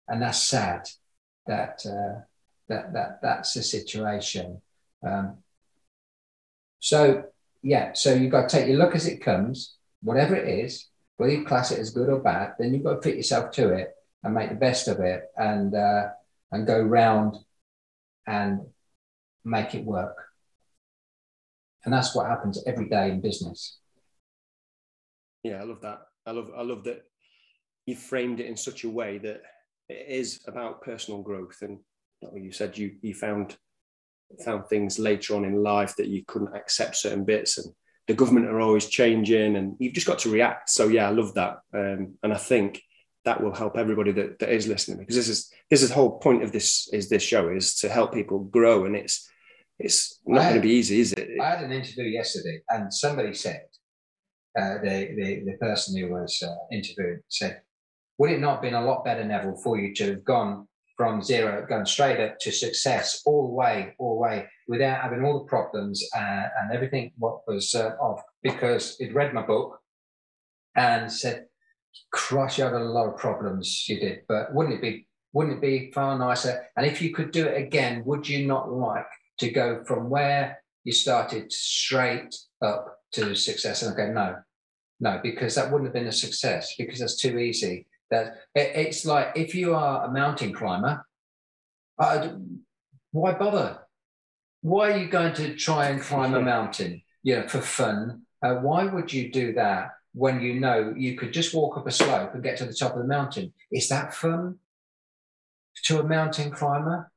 And that's sad. That uh, that that that's the situation. Um, so yeah, so you've got to take your look as it comes, whatever it is, whether you class it as good or bad. Then you've got to fit yourself to it and make the best of it, and uh, and go round and make it work. And that's what happens every day in business. Yeah, I love that. I love I love that you framed it in such a way that it is about personal growth. And like you said, you you found found things later on in life that you couldn't accept certain bits, and the government are always changing, and you've just got to react. So yeah, I love that, um, and I think that will help everybody that, that is listening, because this is this is the whole point of this is this show is to help people grow, and it's it's not going to be easy, is it? I had an interview yesterday, and somebody said, uh, the, the the person who was uh, interviewed said, would it not have been a lot better, Neville, for you to have gone from zero, gone straight up to success all the way, all the way, without having all the problems and, and everything what was uh, off? Because it read my book and said, Christ, you had a lot of problems, you did, but wouldn't it be wouldn't it be far nicer? And if you could do it again, would you not like to go from where you started straight up to success? And I go, no, no, because that wouldn't have been a success, because that's too easy. That it, it's like if you are a mountain climber, uh, why bother? Why are you going to try and climb a mountain, you know, for fun? Uh, why would you do that when you know you could just walk up a slope and get to the top of the mountain? Is that fun to a mountain climber?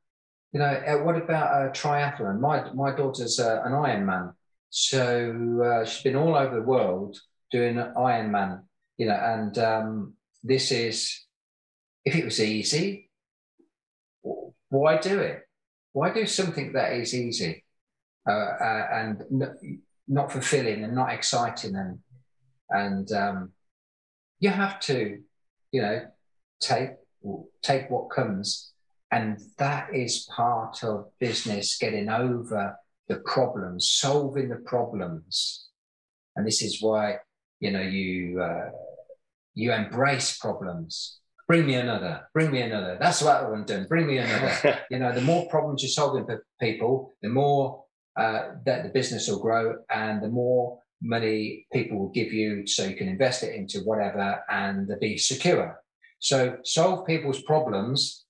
You know, uh, what about a triathlon? My my daughter's uh, an Ironman, so uh, she's been all over the world doing Ironman. You know, and um, this is, if it was easy, why do it? Why do something that is easy uh, uh, and n not fulfilling and not exciting? And and um, you have to, you know, take take what comes, and that is part of business: getting over the problems, solving the problems. And this is why, you know, you uh, you embrace problems. Bring me another, bring me another. That's what I'm doing, bring me another. You know, the more problems you're solving for people, the more uh, that the business will grow and the more money people will give you so you can invest it into whatever and be secure. So solve people's problems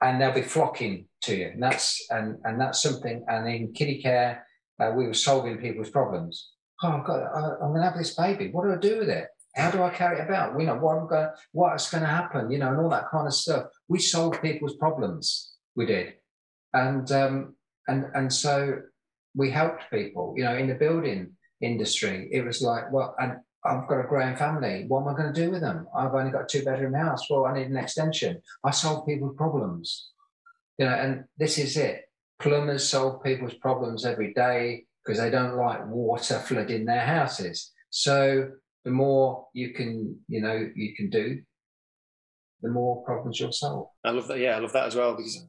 and they'll be flocking to you. And that's, and, and that's something, and in Kiddicare, uh, we were solving people's problems. Oh, I've got, I'm going to have this baby. What do I do with it? How do I carry it about? You know, what I'm going, what's going to happen? You know, and all that kind of stuff. We solved people's problems. We did, and um, and and so we helped people. You know, in the building industry, it was like, well, and I've got a growing family. What am I going to do with them? I've only got a two-bedroom house. Well, I need an extension. I solve people's problems. You know, and this is it. Plumbers solve people's problems every day because they don't like water flooding their houses. So the more you can, you know, you can do, the more problems you'll solve. I love that. Yeah, I love that as well, because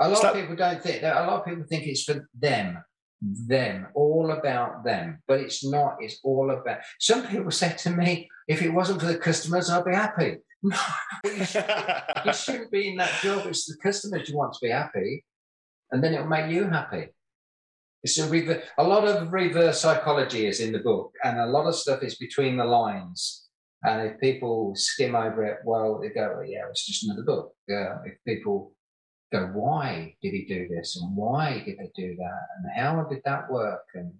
a lot of people don't think that. A lot of people think it's for them, them, all about them. But it's not. It's all about. Some people say to me, "If it wasn't for the customers, I'd be happy." No, you shouldn't, you shouldn't be in that job. It's the customers you want to be happy, and then it'll make you happy. It's a, reverse, a lot of reverse psychology is in the book, and a lot of stuff is between the lines. And if people skim over it, well, they go, well, yeah, it's just another book. Uh, if people go, why did he do this? And why did they do that? And how did that work? And,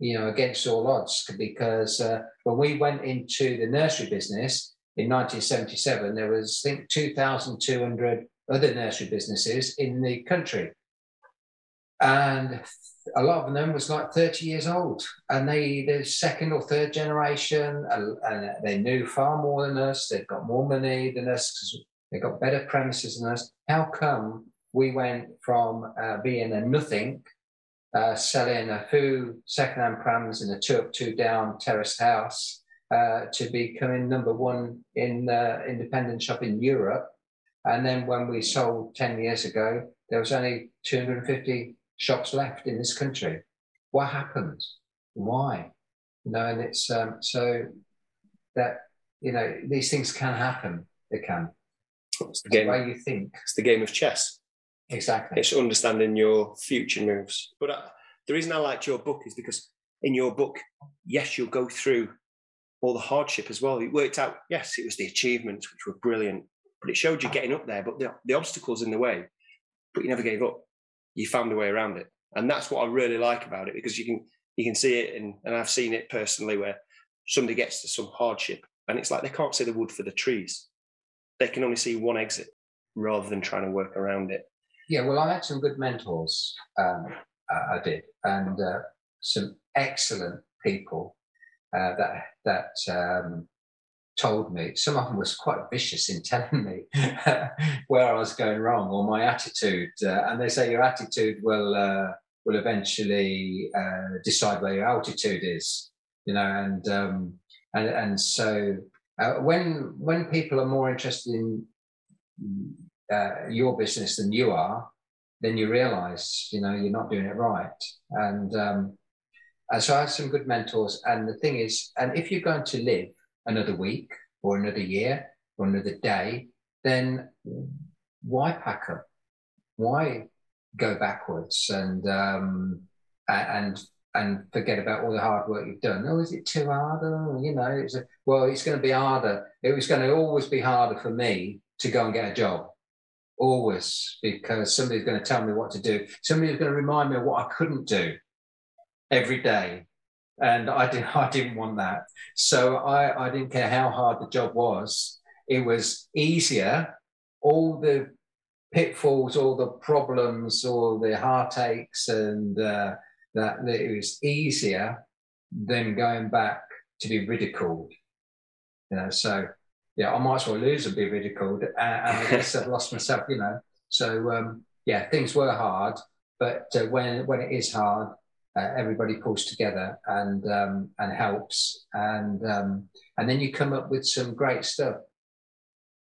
you know, against all odds, because uh, when we went into the nursery business in nineteen seventy-seven, there was, I think, two thousand two hundred other nursery businesses in the country. And a lot of them was like thirty years old, and they, the second or third generation, and, and they knew far more than us. They've got more money than us. They've got better premises than us. How come we went from uh, being a nothing, uh, selling a few second-hand prams in a two-up, two-down terraced house, uh, to becoming number one in the independent shop in Europe? And then when we sold ten years ago, there was only two hundred fifty shops left in this country. What happened? Why? You know, and it's um, so that, you know, these things can happen. They can. It's the game. That's the way you think. It's the game of chess. Exactly. It's understanding your future moves. But I, the reason I liked your book is because in your book, yes, you'll go through all the hardship as well. It worked out. Yes, it was the achievements, which were brilliant, but it showed you getting up there, but the, the obstacles in the way. But you never gave up. You found a way around it, and that's what I really like about it, because you can you can see it, and, and I've seen it personally where somebody gets to some hardship, and it's like they can't see the wood for the trees. They can only see one exit rather than trying to work around it. Yeah, well, I had some good mentors. Um, I did, and uh, some excellent people uh, that that. Um, told me, some of them was quite vicious in telling me where I was going wrong or my attitude, uh, and they say your attitude will uh, will eventually uh, decide where your altitude is, you know. And um, and and so uh, when when people are more interested in uh, your business than you are, then you realise, you know, you're not doing it right. And um, and so I had some good mentors. And the thing is, and if you're going to live another week or another year or another day, then why pack up? Why go backwards and um, and and forget about all the hard work you've done. Oh, is it too hard? Oh, you know, it's a, well, it's going to be harder. It was going to always be harder for me to go and get a job. Always, because somebody's going to tell me what to do. Somebody's going to remind me of what I couldn't do every day. And I, did, I didn't want that. So I, I didn't care how hard the job was. It was easier. All the pitfalls, all the problems, all the heartaches, and uh, that, that it was easier than going back to be ridiculed. You know, so yeah, I might as well lose and be ridiculed. And, and I guess I've lost myself, you know. So um, yeah, things were hard, but uh, when when it is hard, uh, everybody pulls together and um, and helps, and um, and then you come up with some great stuff.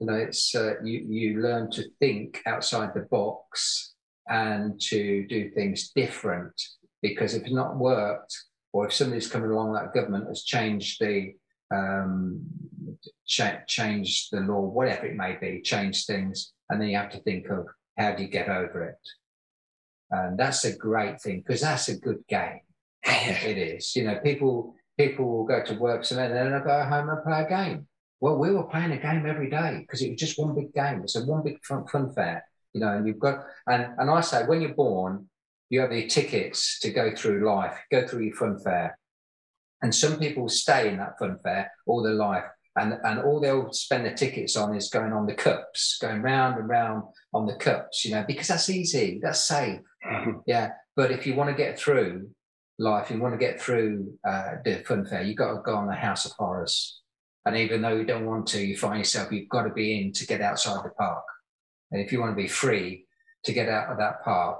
You know, it's uh, you you learn to think outside the box and to do things different, because if it's not worked, or if somebody's coming along like government has changed the um ch- changed the law, whatever it may be, change things, and then you have to think of how do you get over it. And that's a great thing, because that's a good game. It is. You know, people people will go to work somewhere and then they'll go home and play a game. Well, we were playing a game every day because it was just one big game. It's a one big fun, fun fair, you know. And you've got, and, and I say, when you're born, you have your tickets to go through life, go through your fun fair. And some people stay in that fun fair all their life, and, and all they'll spend their tickets on is going on the cups, going round and round on the cups, you know, because that's easy, that's safe. Mm-hmm. Yeah. But if you want to get through life, you want to get through uh, the fun fair, you've got to go on the House of Horrors. And even though you don't want to, you find yourself, you've got to be in to get outside the park. And if you want to be free to get out of that park,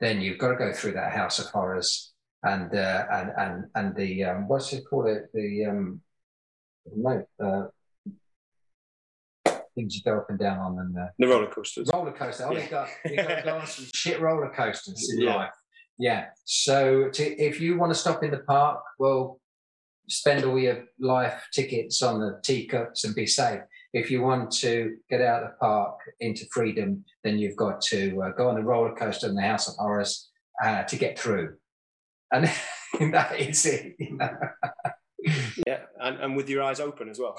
then you've got to go through that House of Horrors and uh, and and and the um, what's it called? It the um, no uh, things you go up and down on, and uh, the roller coasters. Roller coaster. Oh, yeah. You've got you've got to go on some shit roller coasters in yeah. life. Yeah. So to, if you want to stop in the park, well, spend all your life tickets on the teacups and be safe. If you want to get out of the park into freedom, then you've got to uh, go on the roller coaster in the House of Horrors uh, to get through. And that is it, you know. Yeah, and, and with your eyes open as well.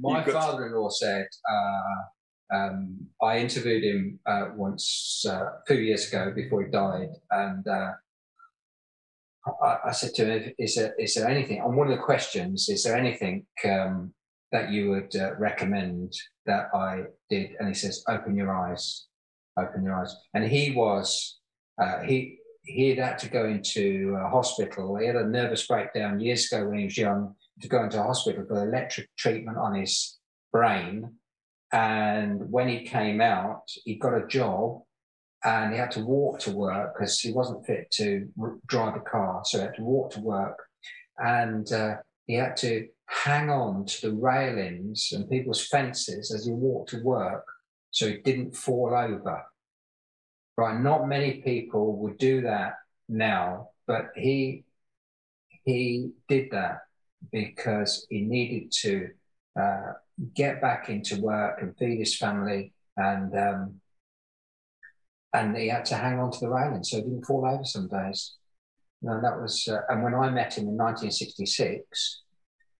My father-in-law said, uh, um, I interviewed him uh, once uh, a few years ago before he died, and uh, I said to him, is there, is there anything, on one of the questions, is there anything um, that you would uh, recommend that I did? And he says, open your eyes, open your eyes. And he was, uh, he he had had to go into a hospital. He had a nervous breakdown years ago when he was young, to go into hospital for electric treatment on his brain. And when he came out, he got a job. And he had to walk to work because he wasn't fit to r- drive a car. So he had to walk to work. And uh, he had to hang on to the railings and people's fences as he walked to work so he didn't fall over. Right? Not many people would do that now, but he he did that because he needed to uh, get back into work and feed his family, and... Um, And he had to hang on to the railing so he didn't fall over some days. And that was, uh, and when I met him in nineteen sixty-six,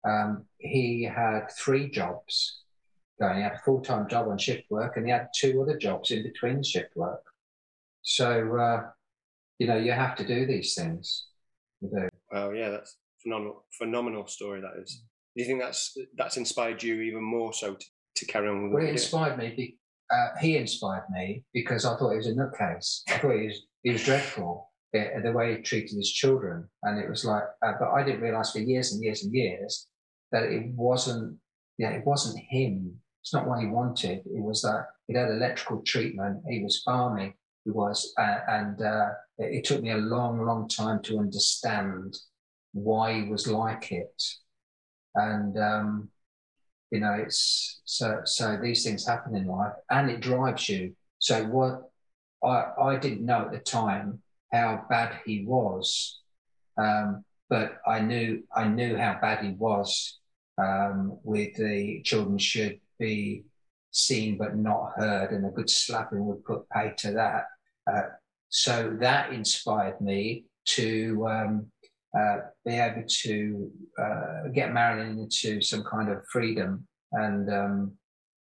um, he had three jobs going. He had a full-time job on shift work, and he had two other jobs in between shift work. So, uh, you know, you have to do these things. You do. Well, yeah, that's a phenomenal, phenomenal story, that is. Do you think that's that's inspired you even more so to, to carry on with it? Well, it inspired me because... Uh, he inspired me because I thought he was a nutcase. I thought he was, he was dreadful, yeah, the way he treated his children. And it was like, uh, but I didn't realise for years and years and years that it wasn't, yeah, it wasn't him. It's not what he wanted. It was that he'd had electrical treatment. He was balmy. He was, uh, and uh, it, it took me a long, long time to understand why he was like it. And, um, you know, it's so so these things happen in life, and it drives you. So what I I didn't know at the time how bad he was, um, but I knew I knew how bad he was. Um, with the children should be seen but not heard, and a good slapping would put pay to that. Uh, so that inspired me to um, uh, be able to uh, get Marilyn into some kind of freedom and um,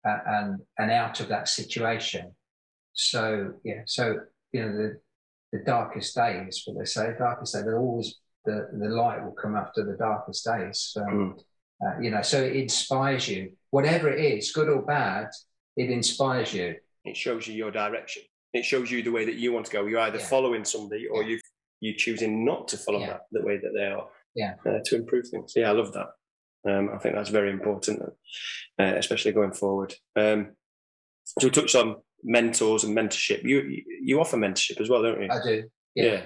and and out of that situation. So yeah, so you know the the darkest days, what they say, darkest day. They're always the the light will come after the darkest days. So, mm. uh, you know, so it inspires you, whatever it is, good or bad. It inspires you. It shows you your direction. It shows you the way that you want to go. You're either yeah. following somebody or yeah. you you choosing not to follow yeah. that the way that they are. Yeah, uh, to improve things. Yeah, I love that. Um, I think that's very important, uh, especially going forward. Um, so we touched on mentors and mentorship. You you offer mentorship as well, don't you? I do. Yeah, yeah.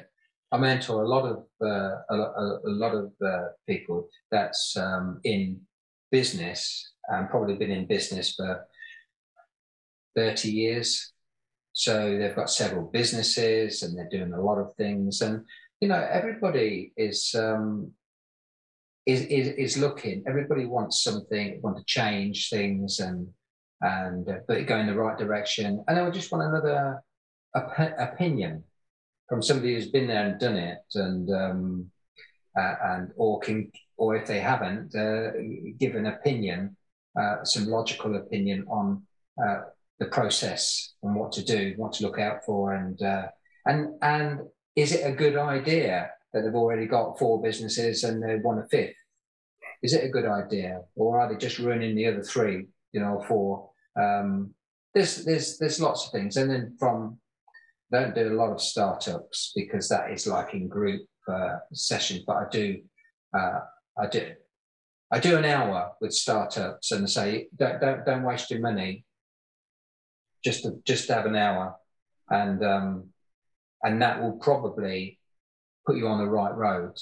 I mentor a lot of uh, a, a, a lot of uh, people that's um, in business and probably been in business for thirty years. So they've got several businesses and they're doing a lot of things. And, you know, everybody is um, is, is is looking. Everybody wants something, want to change things and, and uh, but go in the right direction. And I just want another op- opinion from somebody who's been there and done it, and, um, uh, and or, can, or if they haven't, uh, give an opinion, uh, some logical opinion on uh, the process and what to do, what to look out for, and uh, and and is it a good idea that they've already got four businesses and they want a fifth? Is it a good idea, or are they just ruining the other three? You know, four. Um, there's there's there's lots of things, and then from don't do a lot of startups because that is like in group uh, sessions, but I do uh, I do I do an hour with startups and say don't don't don't waste your money. Just to, just to have an hour, and um, and that will probably put you on the right road.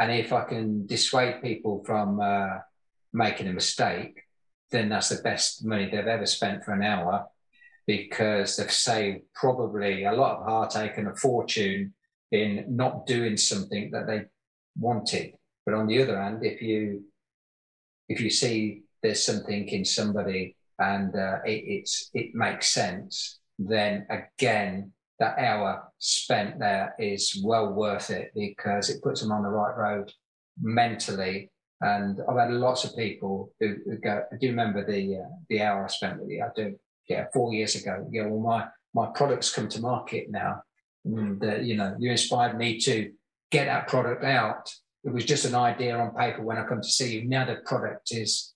And if I can dissuade people from uh, making a mistake, then that's the best money they've ever spent for an hour, because they've saved probably a lot of heartache and a fortune in not doing something that they wanted. But on the other hand, if you if you see there's something in somebody, and uh, it, it's, it makes sense, then again, that hour spent there is well worth it because it puts them on the right road mentally. And I've had lots of people who, who go, I do remember the uh, the hour I spent with you, I do, yeah, four years ago. Yeah, well, my, my product's come to market now. And, uh, you know, you inspired me to get that product out. It was just an idea on paper when I come to see you. Now the product is...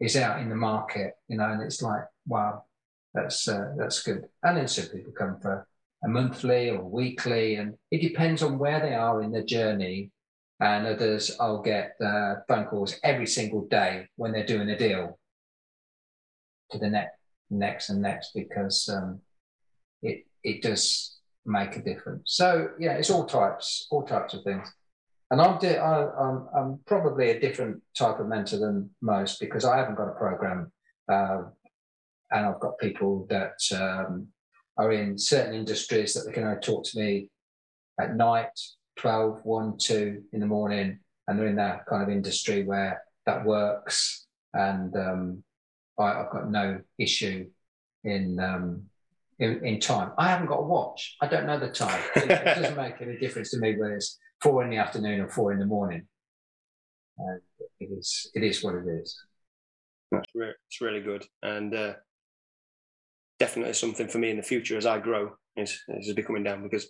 is out in the market, you know, and it's like, wow, that's uh, that's good. And then some people come for a monthly or weekly, and it depends on where they are in their journey. And others, I'll get uh, phone calls every single day when they're doing a deal to the next, next, and next, because um, it it does make a difference. So yeah, it's all types, all types of things. And I'm, de- I, I'm, I'm probably a different type of mentor than most because I haven't got a program, uh, and I've got people that um, are in certain industries that they can only talk to me at night, twelve, one, two in the morning, and they're in that kind of industry where that works, and um, I, I've got no issue in, um, in in time. I haven't got a watch. I don't know the time. It, it doesn't make any difference to me whether it's four in the afternoon or four in the morning. Uh, it is it is what it is. That's re- it's really good, and uh, definitely something for me in the future as I grow is is becoming down, because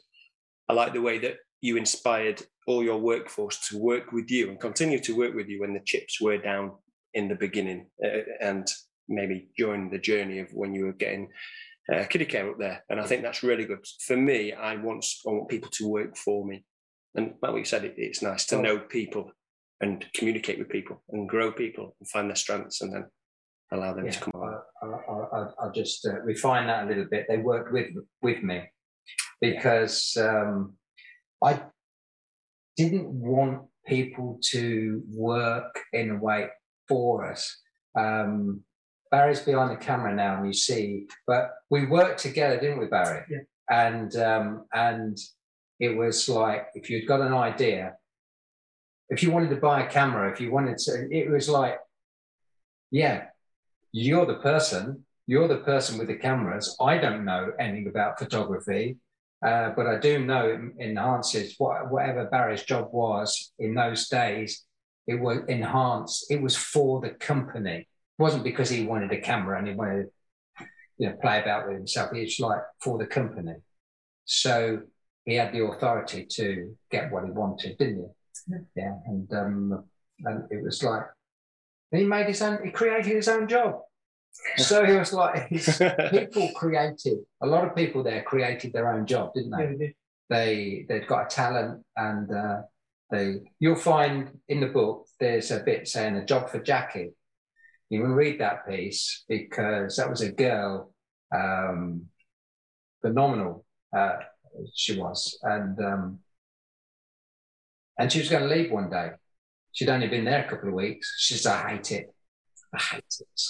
I like the way that you inspired all your workforce to work with you and continue to work with you when the chips were down in the beginning, uh, and maybe during the journey of when you were getting uh, Kiddicare up there. And I think that's really good. For me, I want, I want people to work for me. And like you said, it, it's nice to know people and communicate with people and grow people and find their strengths and then allow them yeah, to come on. I'll, I'll just uh, refine that a little bit. They worked with with me because um, I didn't want people to work in a way for us. Um, Barry's behind the camera now, and you see, but we worked together, didn't we, Barry? Yeah. And um, and. It was like, if you'd got an idea, if you wanted to buy a camera, if you wanted to, it was like, yeah, you're the person, you're the person with the cameras. I don't know anything about photography. Uh, but I do know it enhances what, whatever Barry's job was in those days. It was enhanced. It was for the company. It wasn't because he wanted a camera and he wanted to, you know, play about with himself. It's like for the company. So he had the authority to get what he wanted, didn't he? Yeah. yeah. And um, and it was like he made his own. He created his own job. So he was like, his people created, a lot of people there created their own job, didn't they? Yeah, they did. They, they've got a talent, and uh, they, you'll find in the book, there's a bit saying a job for Jackie. You can read that piece because that was a girl, um, phenomenal uh, she was. And, um, and she was going to leave one day. She'd only been there a couple of weeks. She said, I hate it. I hate it.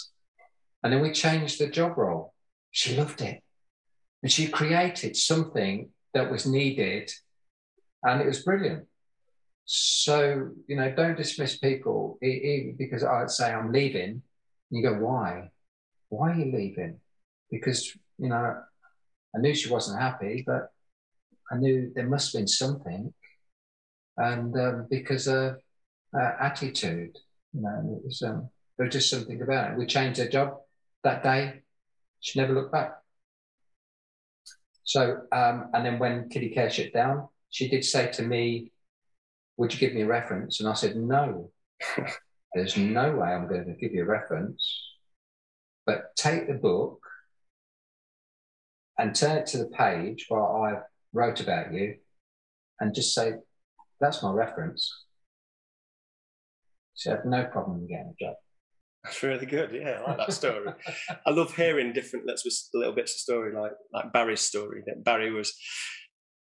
And then we changed the job role. She loved it. And she created something that was needed, and it was brilliant. So, you know, don't dismiss people, even because I'd say I'm leaving. And you go, why? Why are you leaving? Because, you know, I knew she wasn't happy, but I knew there must have been something. And um, because of uh, attitude, you know, it was... Um, There was just something about it. We changed her job that day. She never looked back. So, um, and then when Kiddicare shut down, she did say to me, would you give me a reference? And I said, no, there's no way I'm going to give you a reference. But take the book and turn it to the page where I wrote about you and just say, that's my reference. She had no problem getting a job. That's really good. Yeah, I like that story. I love hearing different little bits of story, like like Barry's story. That Barry was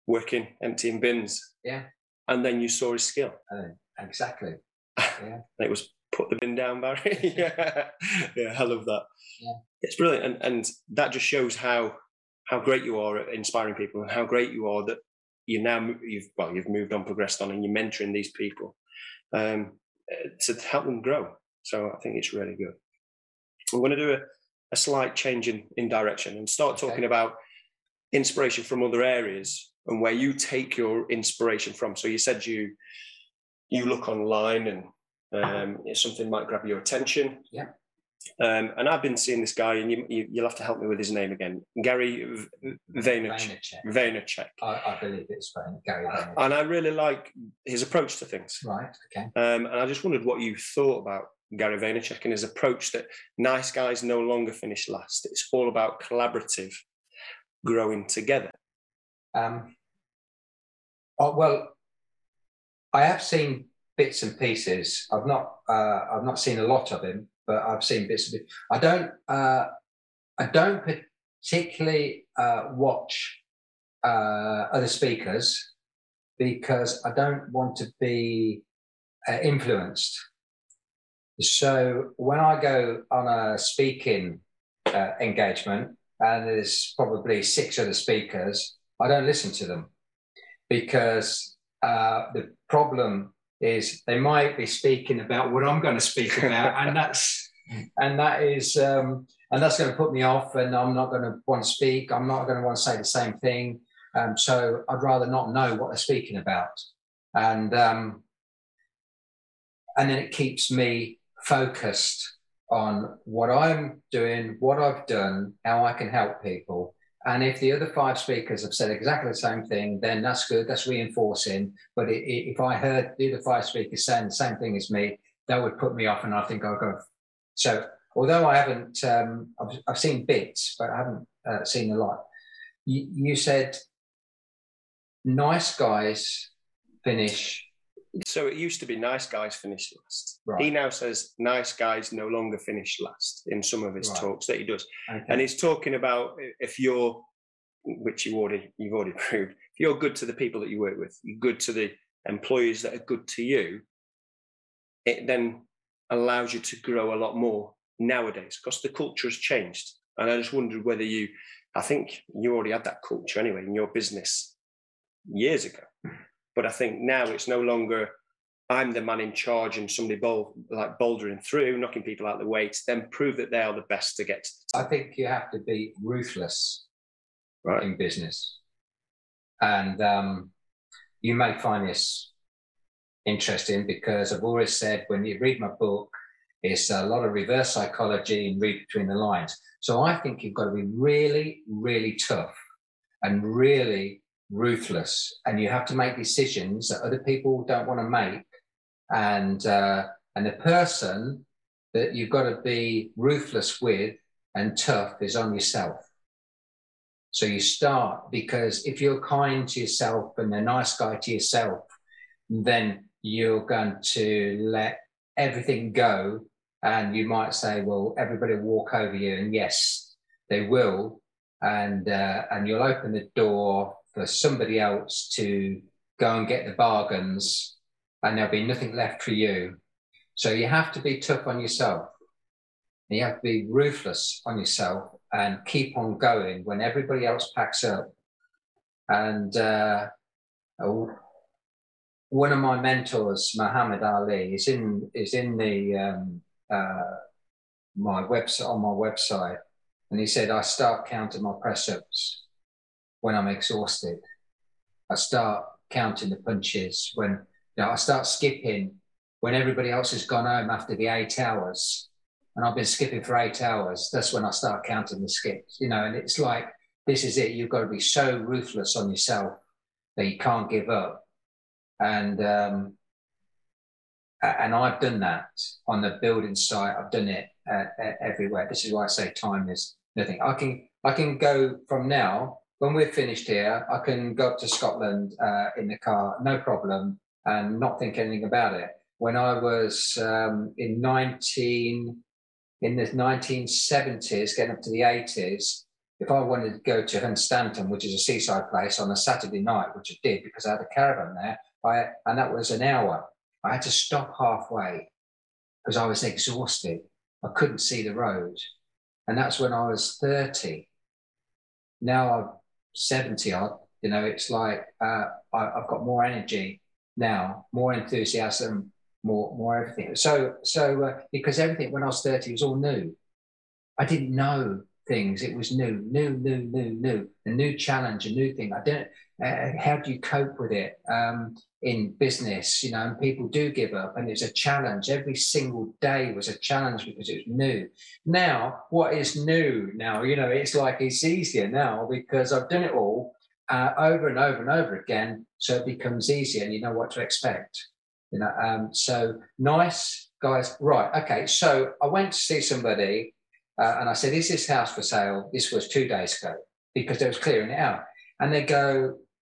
working emptying bins. Yeah, and then you saw his skill. Uh, exactly. Yeah, and it was put the bin down, Barry. yeah, yeah, I love that. Yeah, it's brilliant, and and that just shows how how great you are at inspiring people, and how great you are that you now you've well you've moved on, progressed on, and you're mentoring these people um, to help them grow. So I think it's really good. I'm going to do a, a slight change in, in direction and start okay. talking about inspiration from other areas and where you take your inspiration from. So you said you you look online and um, something might grab your attention. Yeah. Um, and I've been seeing this guy, and you, you, you'll have to help me with his name again. Gary Vaynerchuk. Vaynerchuk. I, I believe it's Gary Vaynerchuk. And I really like his approach to things. Right, okay. Um, and I just wondered what you thought about Gary Vaynerchuk and his approach that nice guys no longer finish last. It's all about collaborative growing together. Um, oh, well, I have seen bits and pieces. I've not, uh, I've not seen a lot of him, but I've seen bits and pieces. I don't, uh, I don't particularly uh, watch uh, other speakers because I don't want to be uh, influenced. So when I go on a speaking uh, engagement and there's probably six other speakers, I don't listen to them because uh, the problem is they might be speaking about what I'm going to speak about, and that's and that is um, and that's going to put me off, and I'm not going to want to speak. I'm not going to want to say the same thing. Um, so I'd rather not know what they're speaking about, and um, and then it keeps me focused on what I'm doing, what I've done, how I can help people. And if the other five speakers have said exactly the same thing, then that's good, that's reinforcing. But it, it, if I heard the other five speakers saying the same thing as me, that would put me off, and I think I'll go. So although I haven't, um, I've, I've seen bits, but I haven't uh, seen a lot. You, you said nice guys finish. So it used to be nice guys finish last. Right. He now says nice guys no longer finish last in some of his right. talks that he does. Okay. And he's talking about if you're, which you already, you've already proved, if you're good to the people that you work with, you're good to the employees that are good to you, it then allows you to grow a lot more nowadays because the culture has changed. And I just wondered whether you, I think you already had that culture anyway in your business years ago. But I think now it's no longer I'm the man in charge and somebody bold, like bouldering through, knocking people out of the way to then prove that they are the best to get to the top. I think you have to be ruthless right. in business. And um, you may find this interesting because I've always said when you read my book, it's a lot of reverse psychology and read between the lines. So I think you've got to be really, really tough and really ruthless. And you have to make decisions that other people don't want to make. And, uh, and the person that you've got to be ruthless with and tough is on yourself. So you start, because if you're kind to yourself and a nice guy to yourself, then you're going to let everything go. And you might say, well, everybody will walk over you. And yes, they will. And, uh, and you'll open the door for somebody else to go and get the bargains, and there'll be nothing left for you. So you have to be tough on yourself. You have to be ruthless on yourself and keep on going when everybody else packs up. And uh, one of my mentors, Muhammad Ali, is in, is in the... Um, Uh, my website on my website, and he said, I start counting my press-ups when I'm exhausted. I start counting the punches when, you know, I start skipping when everybody else has gone home after the eight hours, and I've been skipping for eight hours. That's when I start counting the skips, you know. And it's like, this is it. You've got to be so ruthless on yourself that you can't give up. And um And I've done that on the building site. I've done it uh, everywhere. This is why I say time is nothing. I can I can go from now, when we're finished here, I can go up to Scotland uh, in the car, no problem, and not think anything about it. When I was um, in nineteen in the nineteen seventies, getting up to the eighties, if I wanted to go to Hunstanton, which is a seaside place, on a Saturday night, which I did because I had a caravan there, I, and that was an hour. I had to stop halfway because I was exhausted. I couldn't see the road. And that's when I was thirty. Now I'm seventy odd, you know, it's like uh, I, I've got more energy now, more enthusiasm, more more everything. So, so uh, because everything when I was thirty was all new. I didn't know things. It was new, new, new, new, new, a new challenge, a new thing. I didn't, uh, how do you cope with it? Um, in business, you know, and people do give up, and it's a challenge. Every single day was a challenge because it was new. Now, what is new now? You know, it's like it's easier now because I've done it all uh, over and over and over again. So it becomes easier and you know what to expect, you know. Um, so nice guys, right? Okay. So I went to see somebody uh, and I said, is this house for sale? This was two days ago because they was clearing it out. And they go,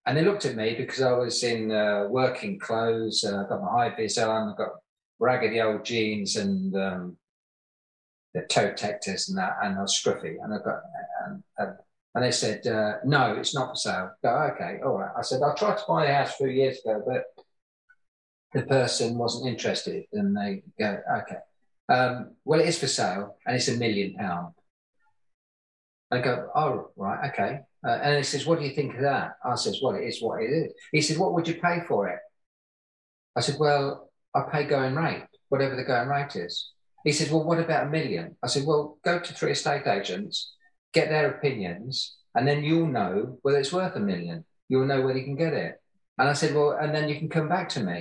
and they looked at me because I was in uh, working clothes. Uh, I've got my high-vis on. I've got raggedy old jeans and um, the toe protectors and that, and I was scruffy. And I got and, and, and they said, uh, no, it's not for sale. I go, okay, all right. I said, I tried to buy the house three years ago, but the person wasn't interested. And they go, okay, um, well, it is for sale, and it's a million pound. I go, oh, right, okay. Uh, and he says, what do you think of that? I says, well, it is what it is. He said, what would you pay for it? I said, well, I pay going rate, whatever the going rate is. He said, well, what about a million? I said, well, go to three estate agents, get their opinions, and then you'll know whether it's worth a million. You'll know whether you can get it. And I said, well, and then you can come back to me.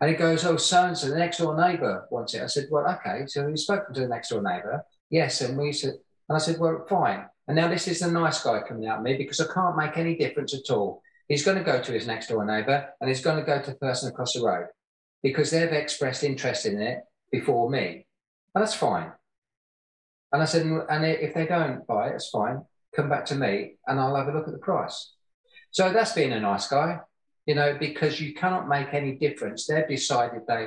And he goes, oh, so-and-so, the next-door neighbour wants it. I said, well, okay, so have you spoken to the next-door neighbour? Yes, and we said, and I said, well, fine. And now this is the nice guy coming at me because I can't make any difference at all. He's going to go to his next door neighbour and he's going to go to the person across the road because they've expressed interest in it before me. And that's fine. And I said, and if they don't buy it, it's fine. Come back to me and I'll have a look at the price. So that's being a nice guy, you know, because you cannot make any difference. They've decided they,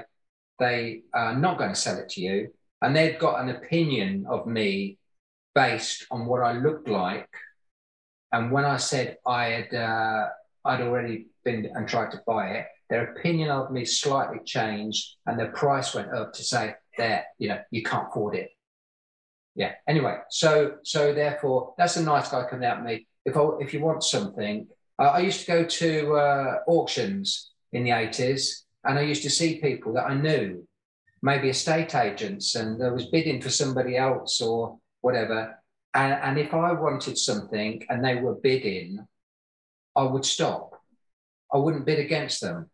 they are not going to sell it to you, and they've got an opinion of me based on what I looked like. And when I said I had, uh, I'd already been and tried to buy it, their opinion of me slightly changed and the price went up to say, there, you know, you can't afford it. Yeah, anyway, so so therefore, that's a nice guy coming at me. If I, if you want something, uh, I used to go to uh, auctions in the eighties, and I used to see people that I knew, maybe estate agents, and I was bidding for somebody else or whatever, and, and if I wanted something and they were bidding, I would stop I wouldn't bid against them.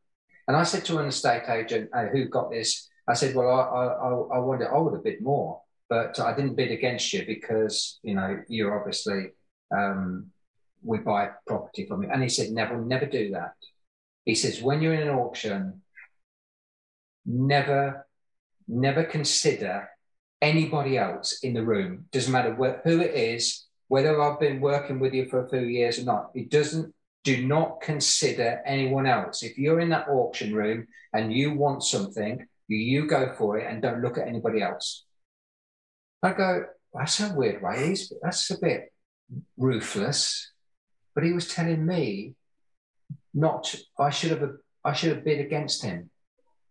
And I said to an estate agent uh, who got this, I said, well, I, I, I wanted, I would have bid more, but I didn't bid against you because, you know, you're obviously, um, we buy property from you. And he said, Neville, never do that. He says, when you're in an auction, never, never consider anybody else in the room. Doesn't matter wh- who it is, whether I've been working with you for a few years or not. It doesn't, do not consider anyone else. If you're in that auction room and you want something, you go for it and don't look at anybody else. I go, that's a weird way. That's a bit ruthless. But he was telling me not, I should have, I should have bid against him.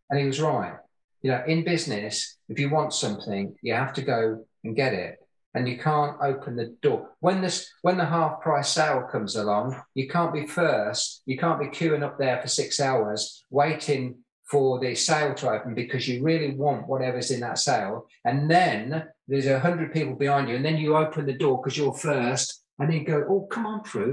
And he was right. You know, in business, if you want something, you have to go and get it. And you can't open the door. When this, when the half price sale comes along, you can't be first. You can't be queuing up there for six hours waiting for the sale to open because you really want whatever's in that sale. And then there's a hundred people behind you. And then you open the door because you're first. And then you go, oh, come on through.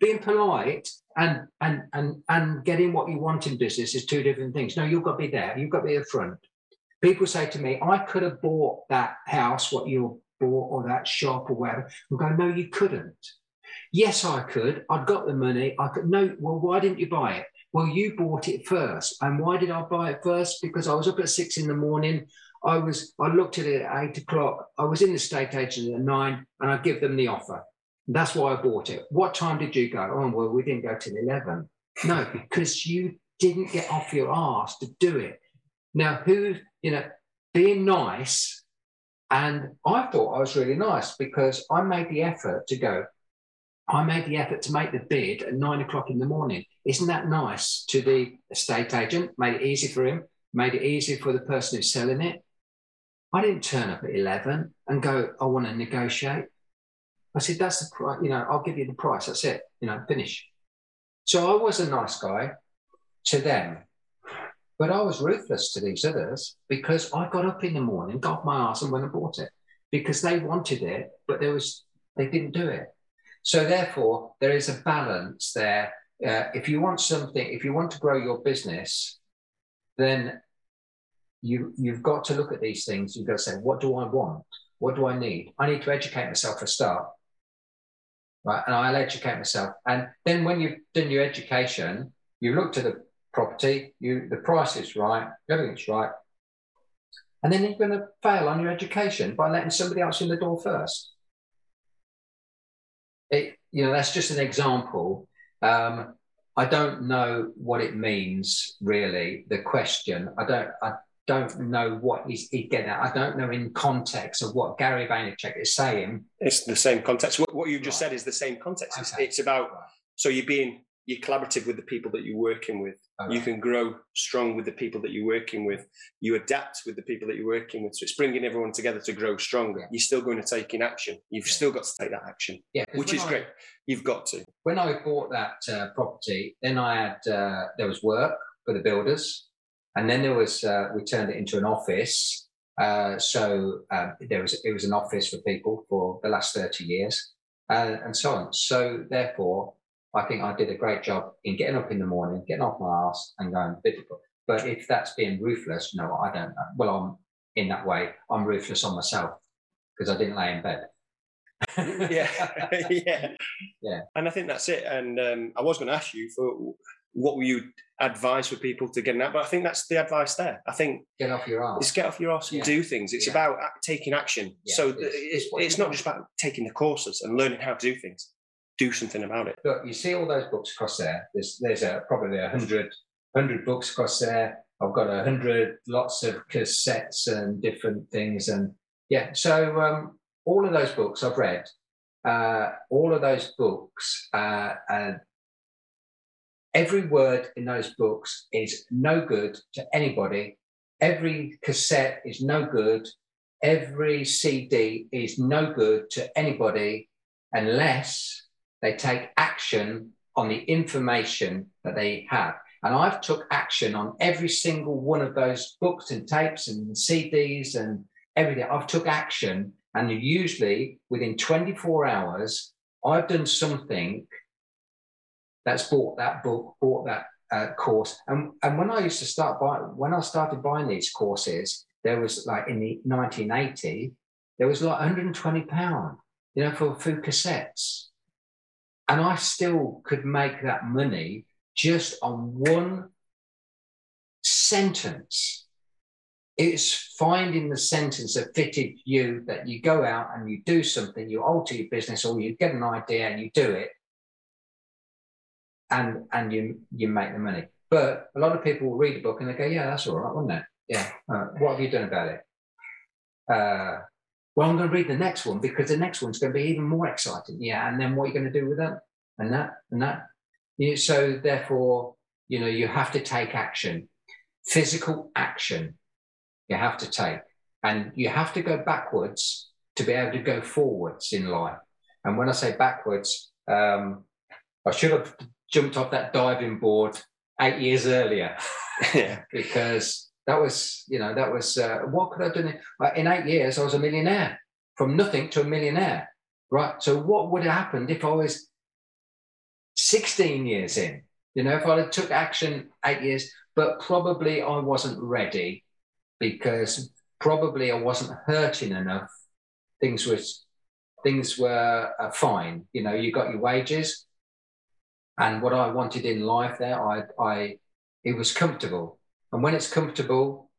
Being polite and, and, and, and getting what you want in business is two different things. No, you've got to be there. You've got to be at front. People say to me, I could have bought that house, what you bought, or that shop or whatever. I'm going, no, you couldn't. Yes, I could. I've got the money. I could. No, well, why didn't you buy it? Well, you bought it first. And why did I buy it first? Because I was up at six in the morning. I was. I looked at it at eight o'clock. I was in the estate agent at nine, and I give them the offer. That's why I bought it. What time did you go? Oh, well, we didn't go till eleven. No, because you didn't get off your arse to do it. Now, who, you know, being nice, and I thought I was really nice because I made the effort to go. I made the effort to make the bid at nine o'clock in the morning. Isn't that nice to the estate agent? Made it easy for him, made it easy for the person who's selling it. I didn't turn up at eleven and go, I want to negotiate. I said, that's the price, you know, I'll give you the price. That's it, you know, finish. So I was a nice guy to them, but I was ruthless to these others because I got up in the morning, got my arse and went and bought it because they wanted it, but there was, they didn't do it. So therefore, there is a balance there. Uh, if you want something, if you want to grow your business, then you, you've got to look at these things. You've got to say, what do I want? What do I need? I need to educate myself for a start, right? And I'll educate myself. And then when you've done your education, you look to the property, you the price is right, everything's right. And then you're going to fail on your education by letting somebody else in the door first. It, you know, that's just an example. Um, I don't know what it means, really, the question. I don't I don't know what he's getting at. I don't know in context of what Gary Vaynerchuk is saying. It's the same context. What, what you just right. said is the same context. Okay. It's, it's about, so you're being, you're collaborative with the people that you're working with. Okay. You can grow strong with the people that you're working with. You adapt with the people that you're working with. So it's bringing everyone together to grow stronger. Yeah. You're still going to take in action. You've yeah. still got to take that action, yeah, which is I, great. You've got to. When I bought that uh, property, then I had, uh, there was work for the builders. And then there was, uh, we turned it into an office. Uh, so uh, there was, it was an office for people for the last thirty years uh, and so on. So therefore, I think I did a great job in getting up in the morning, getting off my ass and going difficult. But if that's being ruthless, no, I don't know. Well, I'm in that way. I'm ruthless on myself because I didn't lay in bed. yeah. yeah. Yeah. And I think that's it. And um, I was going to ask you for what would you advise for people to get out, but I think that's the advice there. I think get off your ass. Just get off your ass and yeah. do things. It's yeah. about taking action. Yeah, so it it's, it's, it's not just about taking the courses and learning how to do things. Do something about it. Look, you see all those books across there. There's there's a, probably a hundred hundred books across there. I've got a hundred lots of cassettes and different things, and yeah. So um, all of those books I've read. Uh, all of those books, uh, and every word in those books is no good to anybody. Every cassette is no good. Every C D is no good to anybody unless they take action on the information that they have. And I've took action on every single one of those books and tapes and C Ds and everything. I've took action. And usually within twenty-four hours, I've done something that's bought that book, bought that uh, course. And and when I used to start buying, when I started buying these courses, there was like in the nineteen eighty, there was like one hundred twenty pounds, you know, for a few cassettes. And I still could make that money just on one sentence. It's finding the sentence that fitted you, that you go out and you do something, you alter your business, or you get an idea and you do it, and and you you make the money. But a lot of people will read a book and they go, yeah, that's all right, wasn't it? Yeah. Uh, what have you done about it? Uh, well, I'm going to read the next one because the next one's going to be even more exciting. Yeah. And then what are you going to do with that? And that and that. You, so therefore, you know, you have to take action, physical action. You have to take, and you have to go backwards to be able to go forwards in life. And when I say backwards, um, I should have jumped off that diving board eight years earlier, yeah. because that was, you know, that was, uh, what could I have done? In eight years, I was a millionaire, from nothing to a millionaire, right? So what would have happened if I was sixteen years in, you know, if I had took action eight years, but probably I wasn't ready. Because probably I wasn't hurting enough. Things was, things were uh, fine. You know, you got your wages, and what I wanted in life there, I, I, it was comfortable. And when it's comfortable,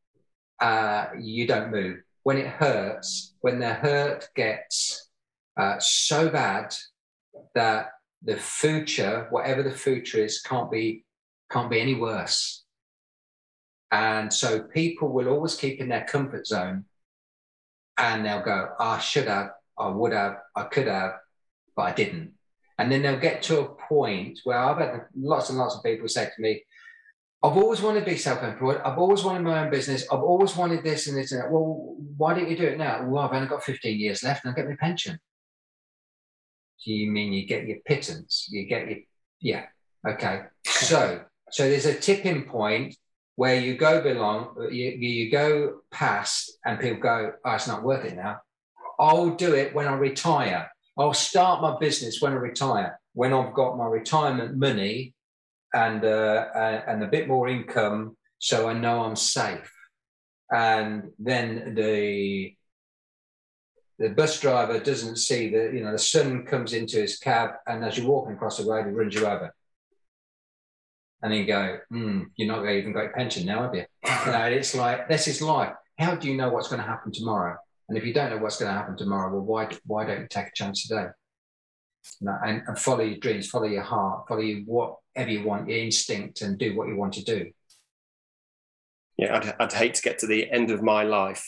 uh, you don't move. When it hurts, when the hurt gets uh, so bad that the future, whatever the future is, can't be, can't be any worse. And so people will always keep in their comfort zone, and they'll go, I should have, I would have, I could have, but I didn't. And then they'll get to a point where I've had lots and lots of people say to me, I've always wanted to be self-employed. I've always wanted my own business. I've always wanted this and this and that. Well, why didn't you do it now? Well, I've only got fifteen years left and I'll get my pension. Do you mean you get your pittance? You get your, yeah. Okay. So, so there's a tipping point where you go belong, you, you go past, and people go, oh, it's not worth it now. I'll do it when I retire. I'll start my business when I retire, when I've got my retirement money and uh, uh, and a bit more income, so I know I'm safe. And then the the bus driver doesn't see that, you know, the sun comes into his cab, and as you're walking across the road, he runs you over. And then you go, mm, you're not going to even get a pension now, have you? You know, it's like, this is life. How do you know what's going to happen tomorrow? And if you don't know what's going to happen tomorrow, well, why why don't you take a chance today? You know, and, and follow your dreams, follow your heart, follow your, whatever you want, your instinct, and do what you want to do. Yeah, I'd, I'd hate to get to the end of my life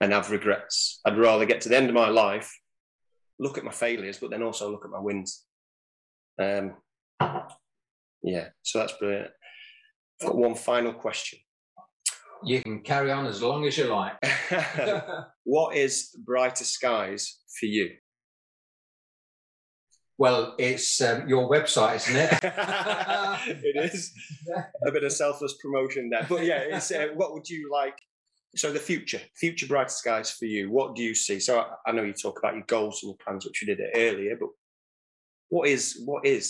and have regrets. I'd rather get to the end of my life, look at my failures, but then also look at my wins. Um. Yeah, so that's brilliant. I've got one final question. You can carry on as long as you like. What is Brighter Skies for you? Well, it's um, your website, isn't it? It is. A bit of selfless promotion there. But yeah, it's, uh, what would you like? So the future, future Brighter Skies for you. What do you see? So I, I know you talk about your goals and your plans, which you did earlier, but what is what is...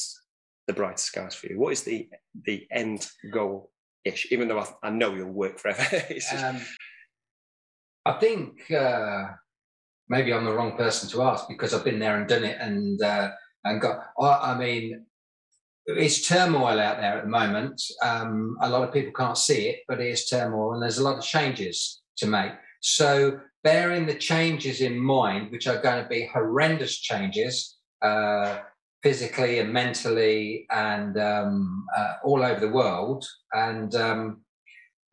the brighter skies for you? What is the the end goal ish? Even though I, I know you'll work forever. It's just... um, I think uh, maybe I'm the wrong person to ask because I've been there and done it, and uh, and got. I, I mean, it's turmoil out there at the moment. Um, a lot of people can't see it, but it is turmoil, and there's a lot of changes to make. So bearing the changes in mind, which are going to be horrendous changes. Uh, physically and mentally and um, uh, all over the world. And um,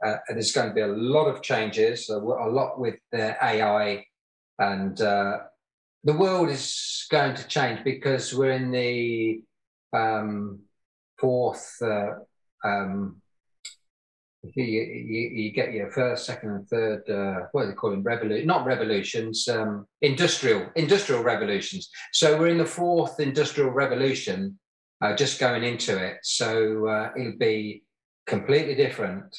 uh, there's going to be a lot of changes, a lot with the A I. And uh, the world is going to change because we're in the um, fourth, uh, um, you, you, you get your first, second and third, uh, what do they call them? Revolution, not revolutions, um, industrial, industrial revolutions. So we're in the fourth industrial revolution, uh, just going into it. So uh, it'll be completely different.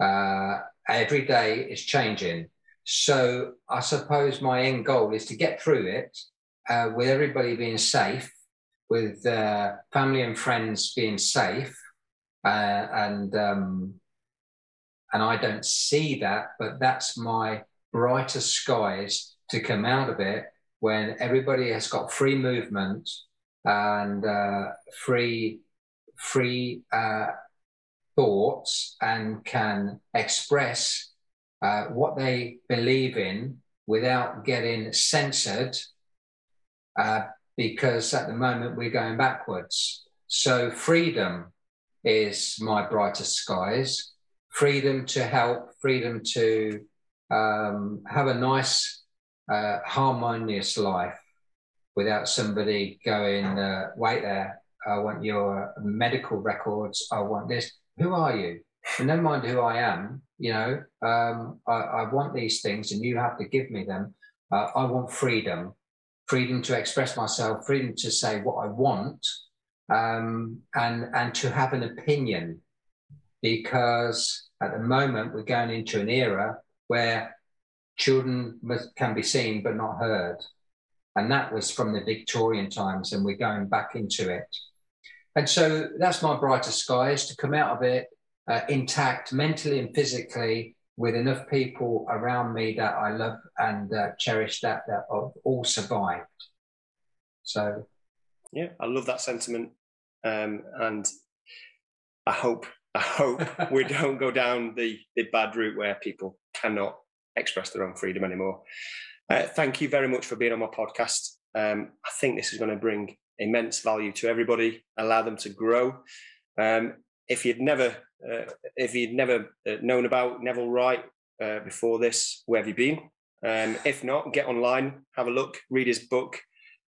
Uh, every day is changing. So I suppose my end goal is to get through it uh, with everybody being safe with uh, family and friends being safe, uh, and um, and I don't see that, but that's my brighter skies to come out of it when everybody has got free movement and uh, free free uh, thoughts and can express uh, what they believe in without getting censored, uh, because at the moment we're going backwards. So freedom is my brightest skies. Freedom to help, freedom to um, have a nice, uh, harmonious life without somebody going, uh, wait there, I want your medical records, I want this. Who are you? And never mind who I am, you know, um, I, I want these things and you have to give me them. Uh, I want freedom, freedom to express myself, freedom to say what I want, um, and, and to have an opinion. Because at the moment we're going into an era where children must, can be seen but not heard. And that was from the Victorian times, and we're going back into it. And so that's my brighter skies, to come out of it uh, intact, mentally and physically, with enough people around me that I love and uh, cherish, that, that I've all survived. So. Yeah, I love that sentiment. Um, and I hope... I hope we don't go down the, the bad route where people cannot express their own freedom anymore. Uh, thank you very much for being on my podcast. Um, I think this is going to bring immense value to everybody, allow them to grow. Um, if you'd never, uh, if you'd never known about Neville Wright uh, before this, where have you been? Um, if not, get online, have a look, read his book.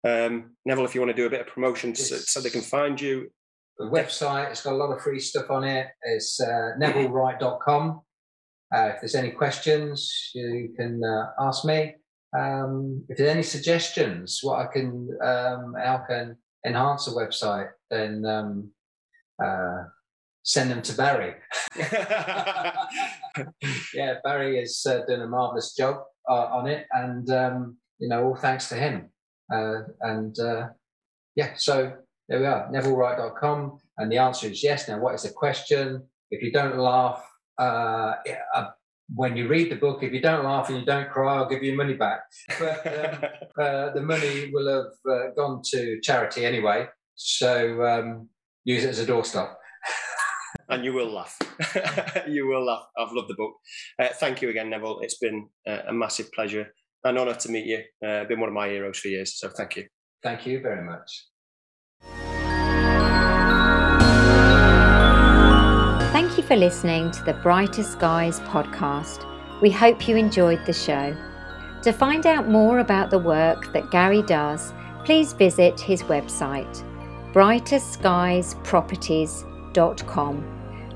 Um, Neville, if you want to do a bit of promotion so, so they can find you. The website, it's got a lot of free stuff on it. It's uh, neville wright dot com. Uh, if there's any questions, you can uh, ask me. Um, if there's any suggestions, what I can, um, how can enhance the website, then um, uh, send them to Barry. Yeah, Barry is uh, doing a marvellous job uh, on it, and um, you know, all thanks to him. Uh, and uh, yeah, so. There we are, neville wright dot com, and the answer is yes. Now, what is the question? If you don't laugh, uh, uh, when you read the book, if you don't laugh and you don't cry, I'll give you money back. But um, uh, the money will have uh, gone to charity anyway, so um, use it as a doorstop. And you will laugh. You will laugh. I've loved the book. Uh, thank you again, Neville. It's been uh, a massive pleasure, an honour to meet you. Uh, been one of my heroes for years, so thank you. Thank you very much. Thank you for listening to the Brighter Skies podcast. We hope you enjoyed the show. To find out more about the work that Gary does, please visit his website, brighter skies properties dot com.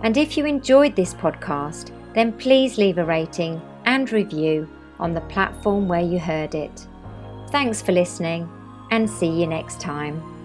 And if you enjoyed this podcast, then please leave a rating and review on the platform where you heard it. Thanks for listening, and see you next time.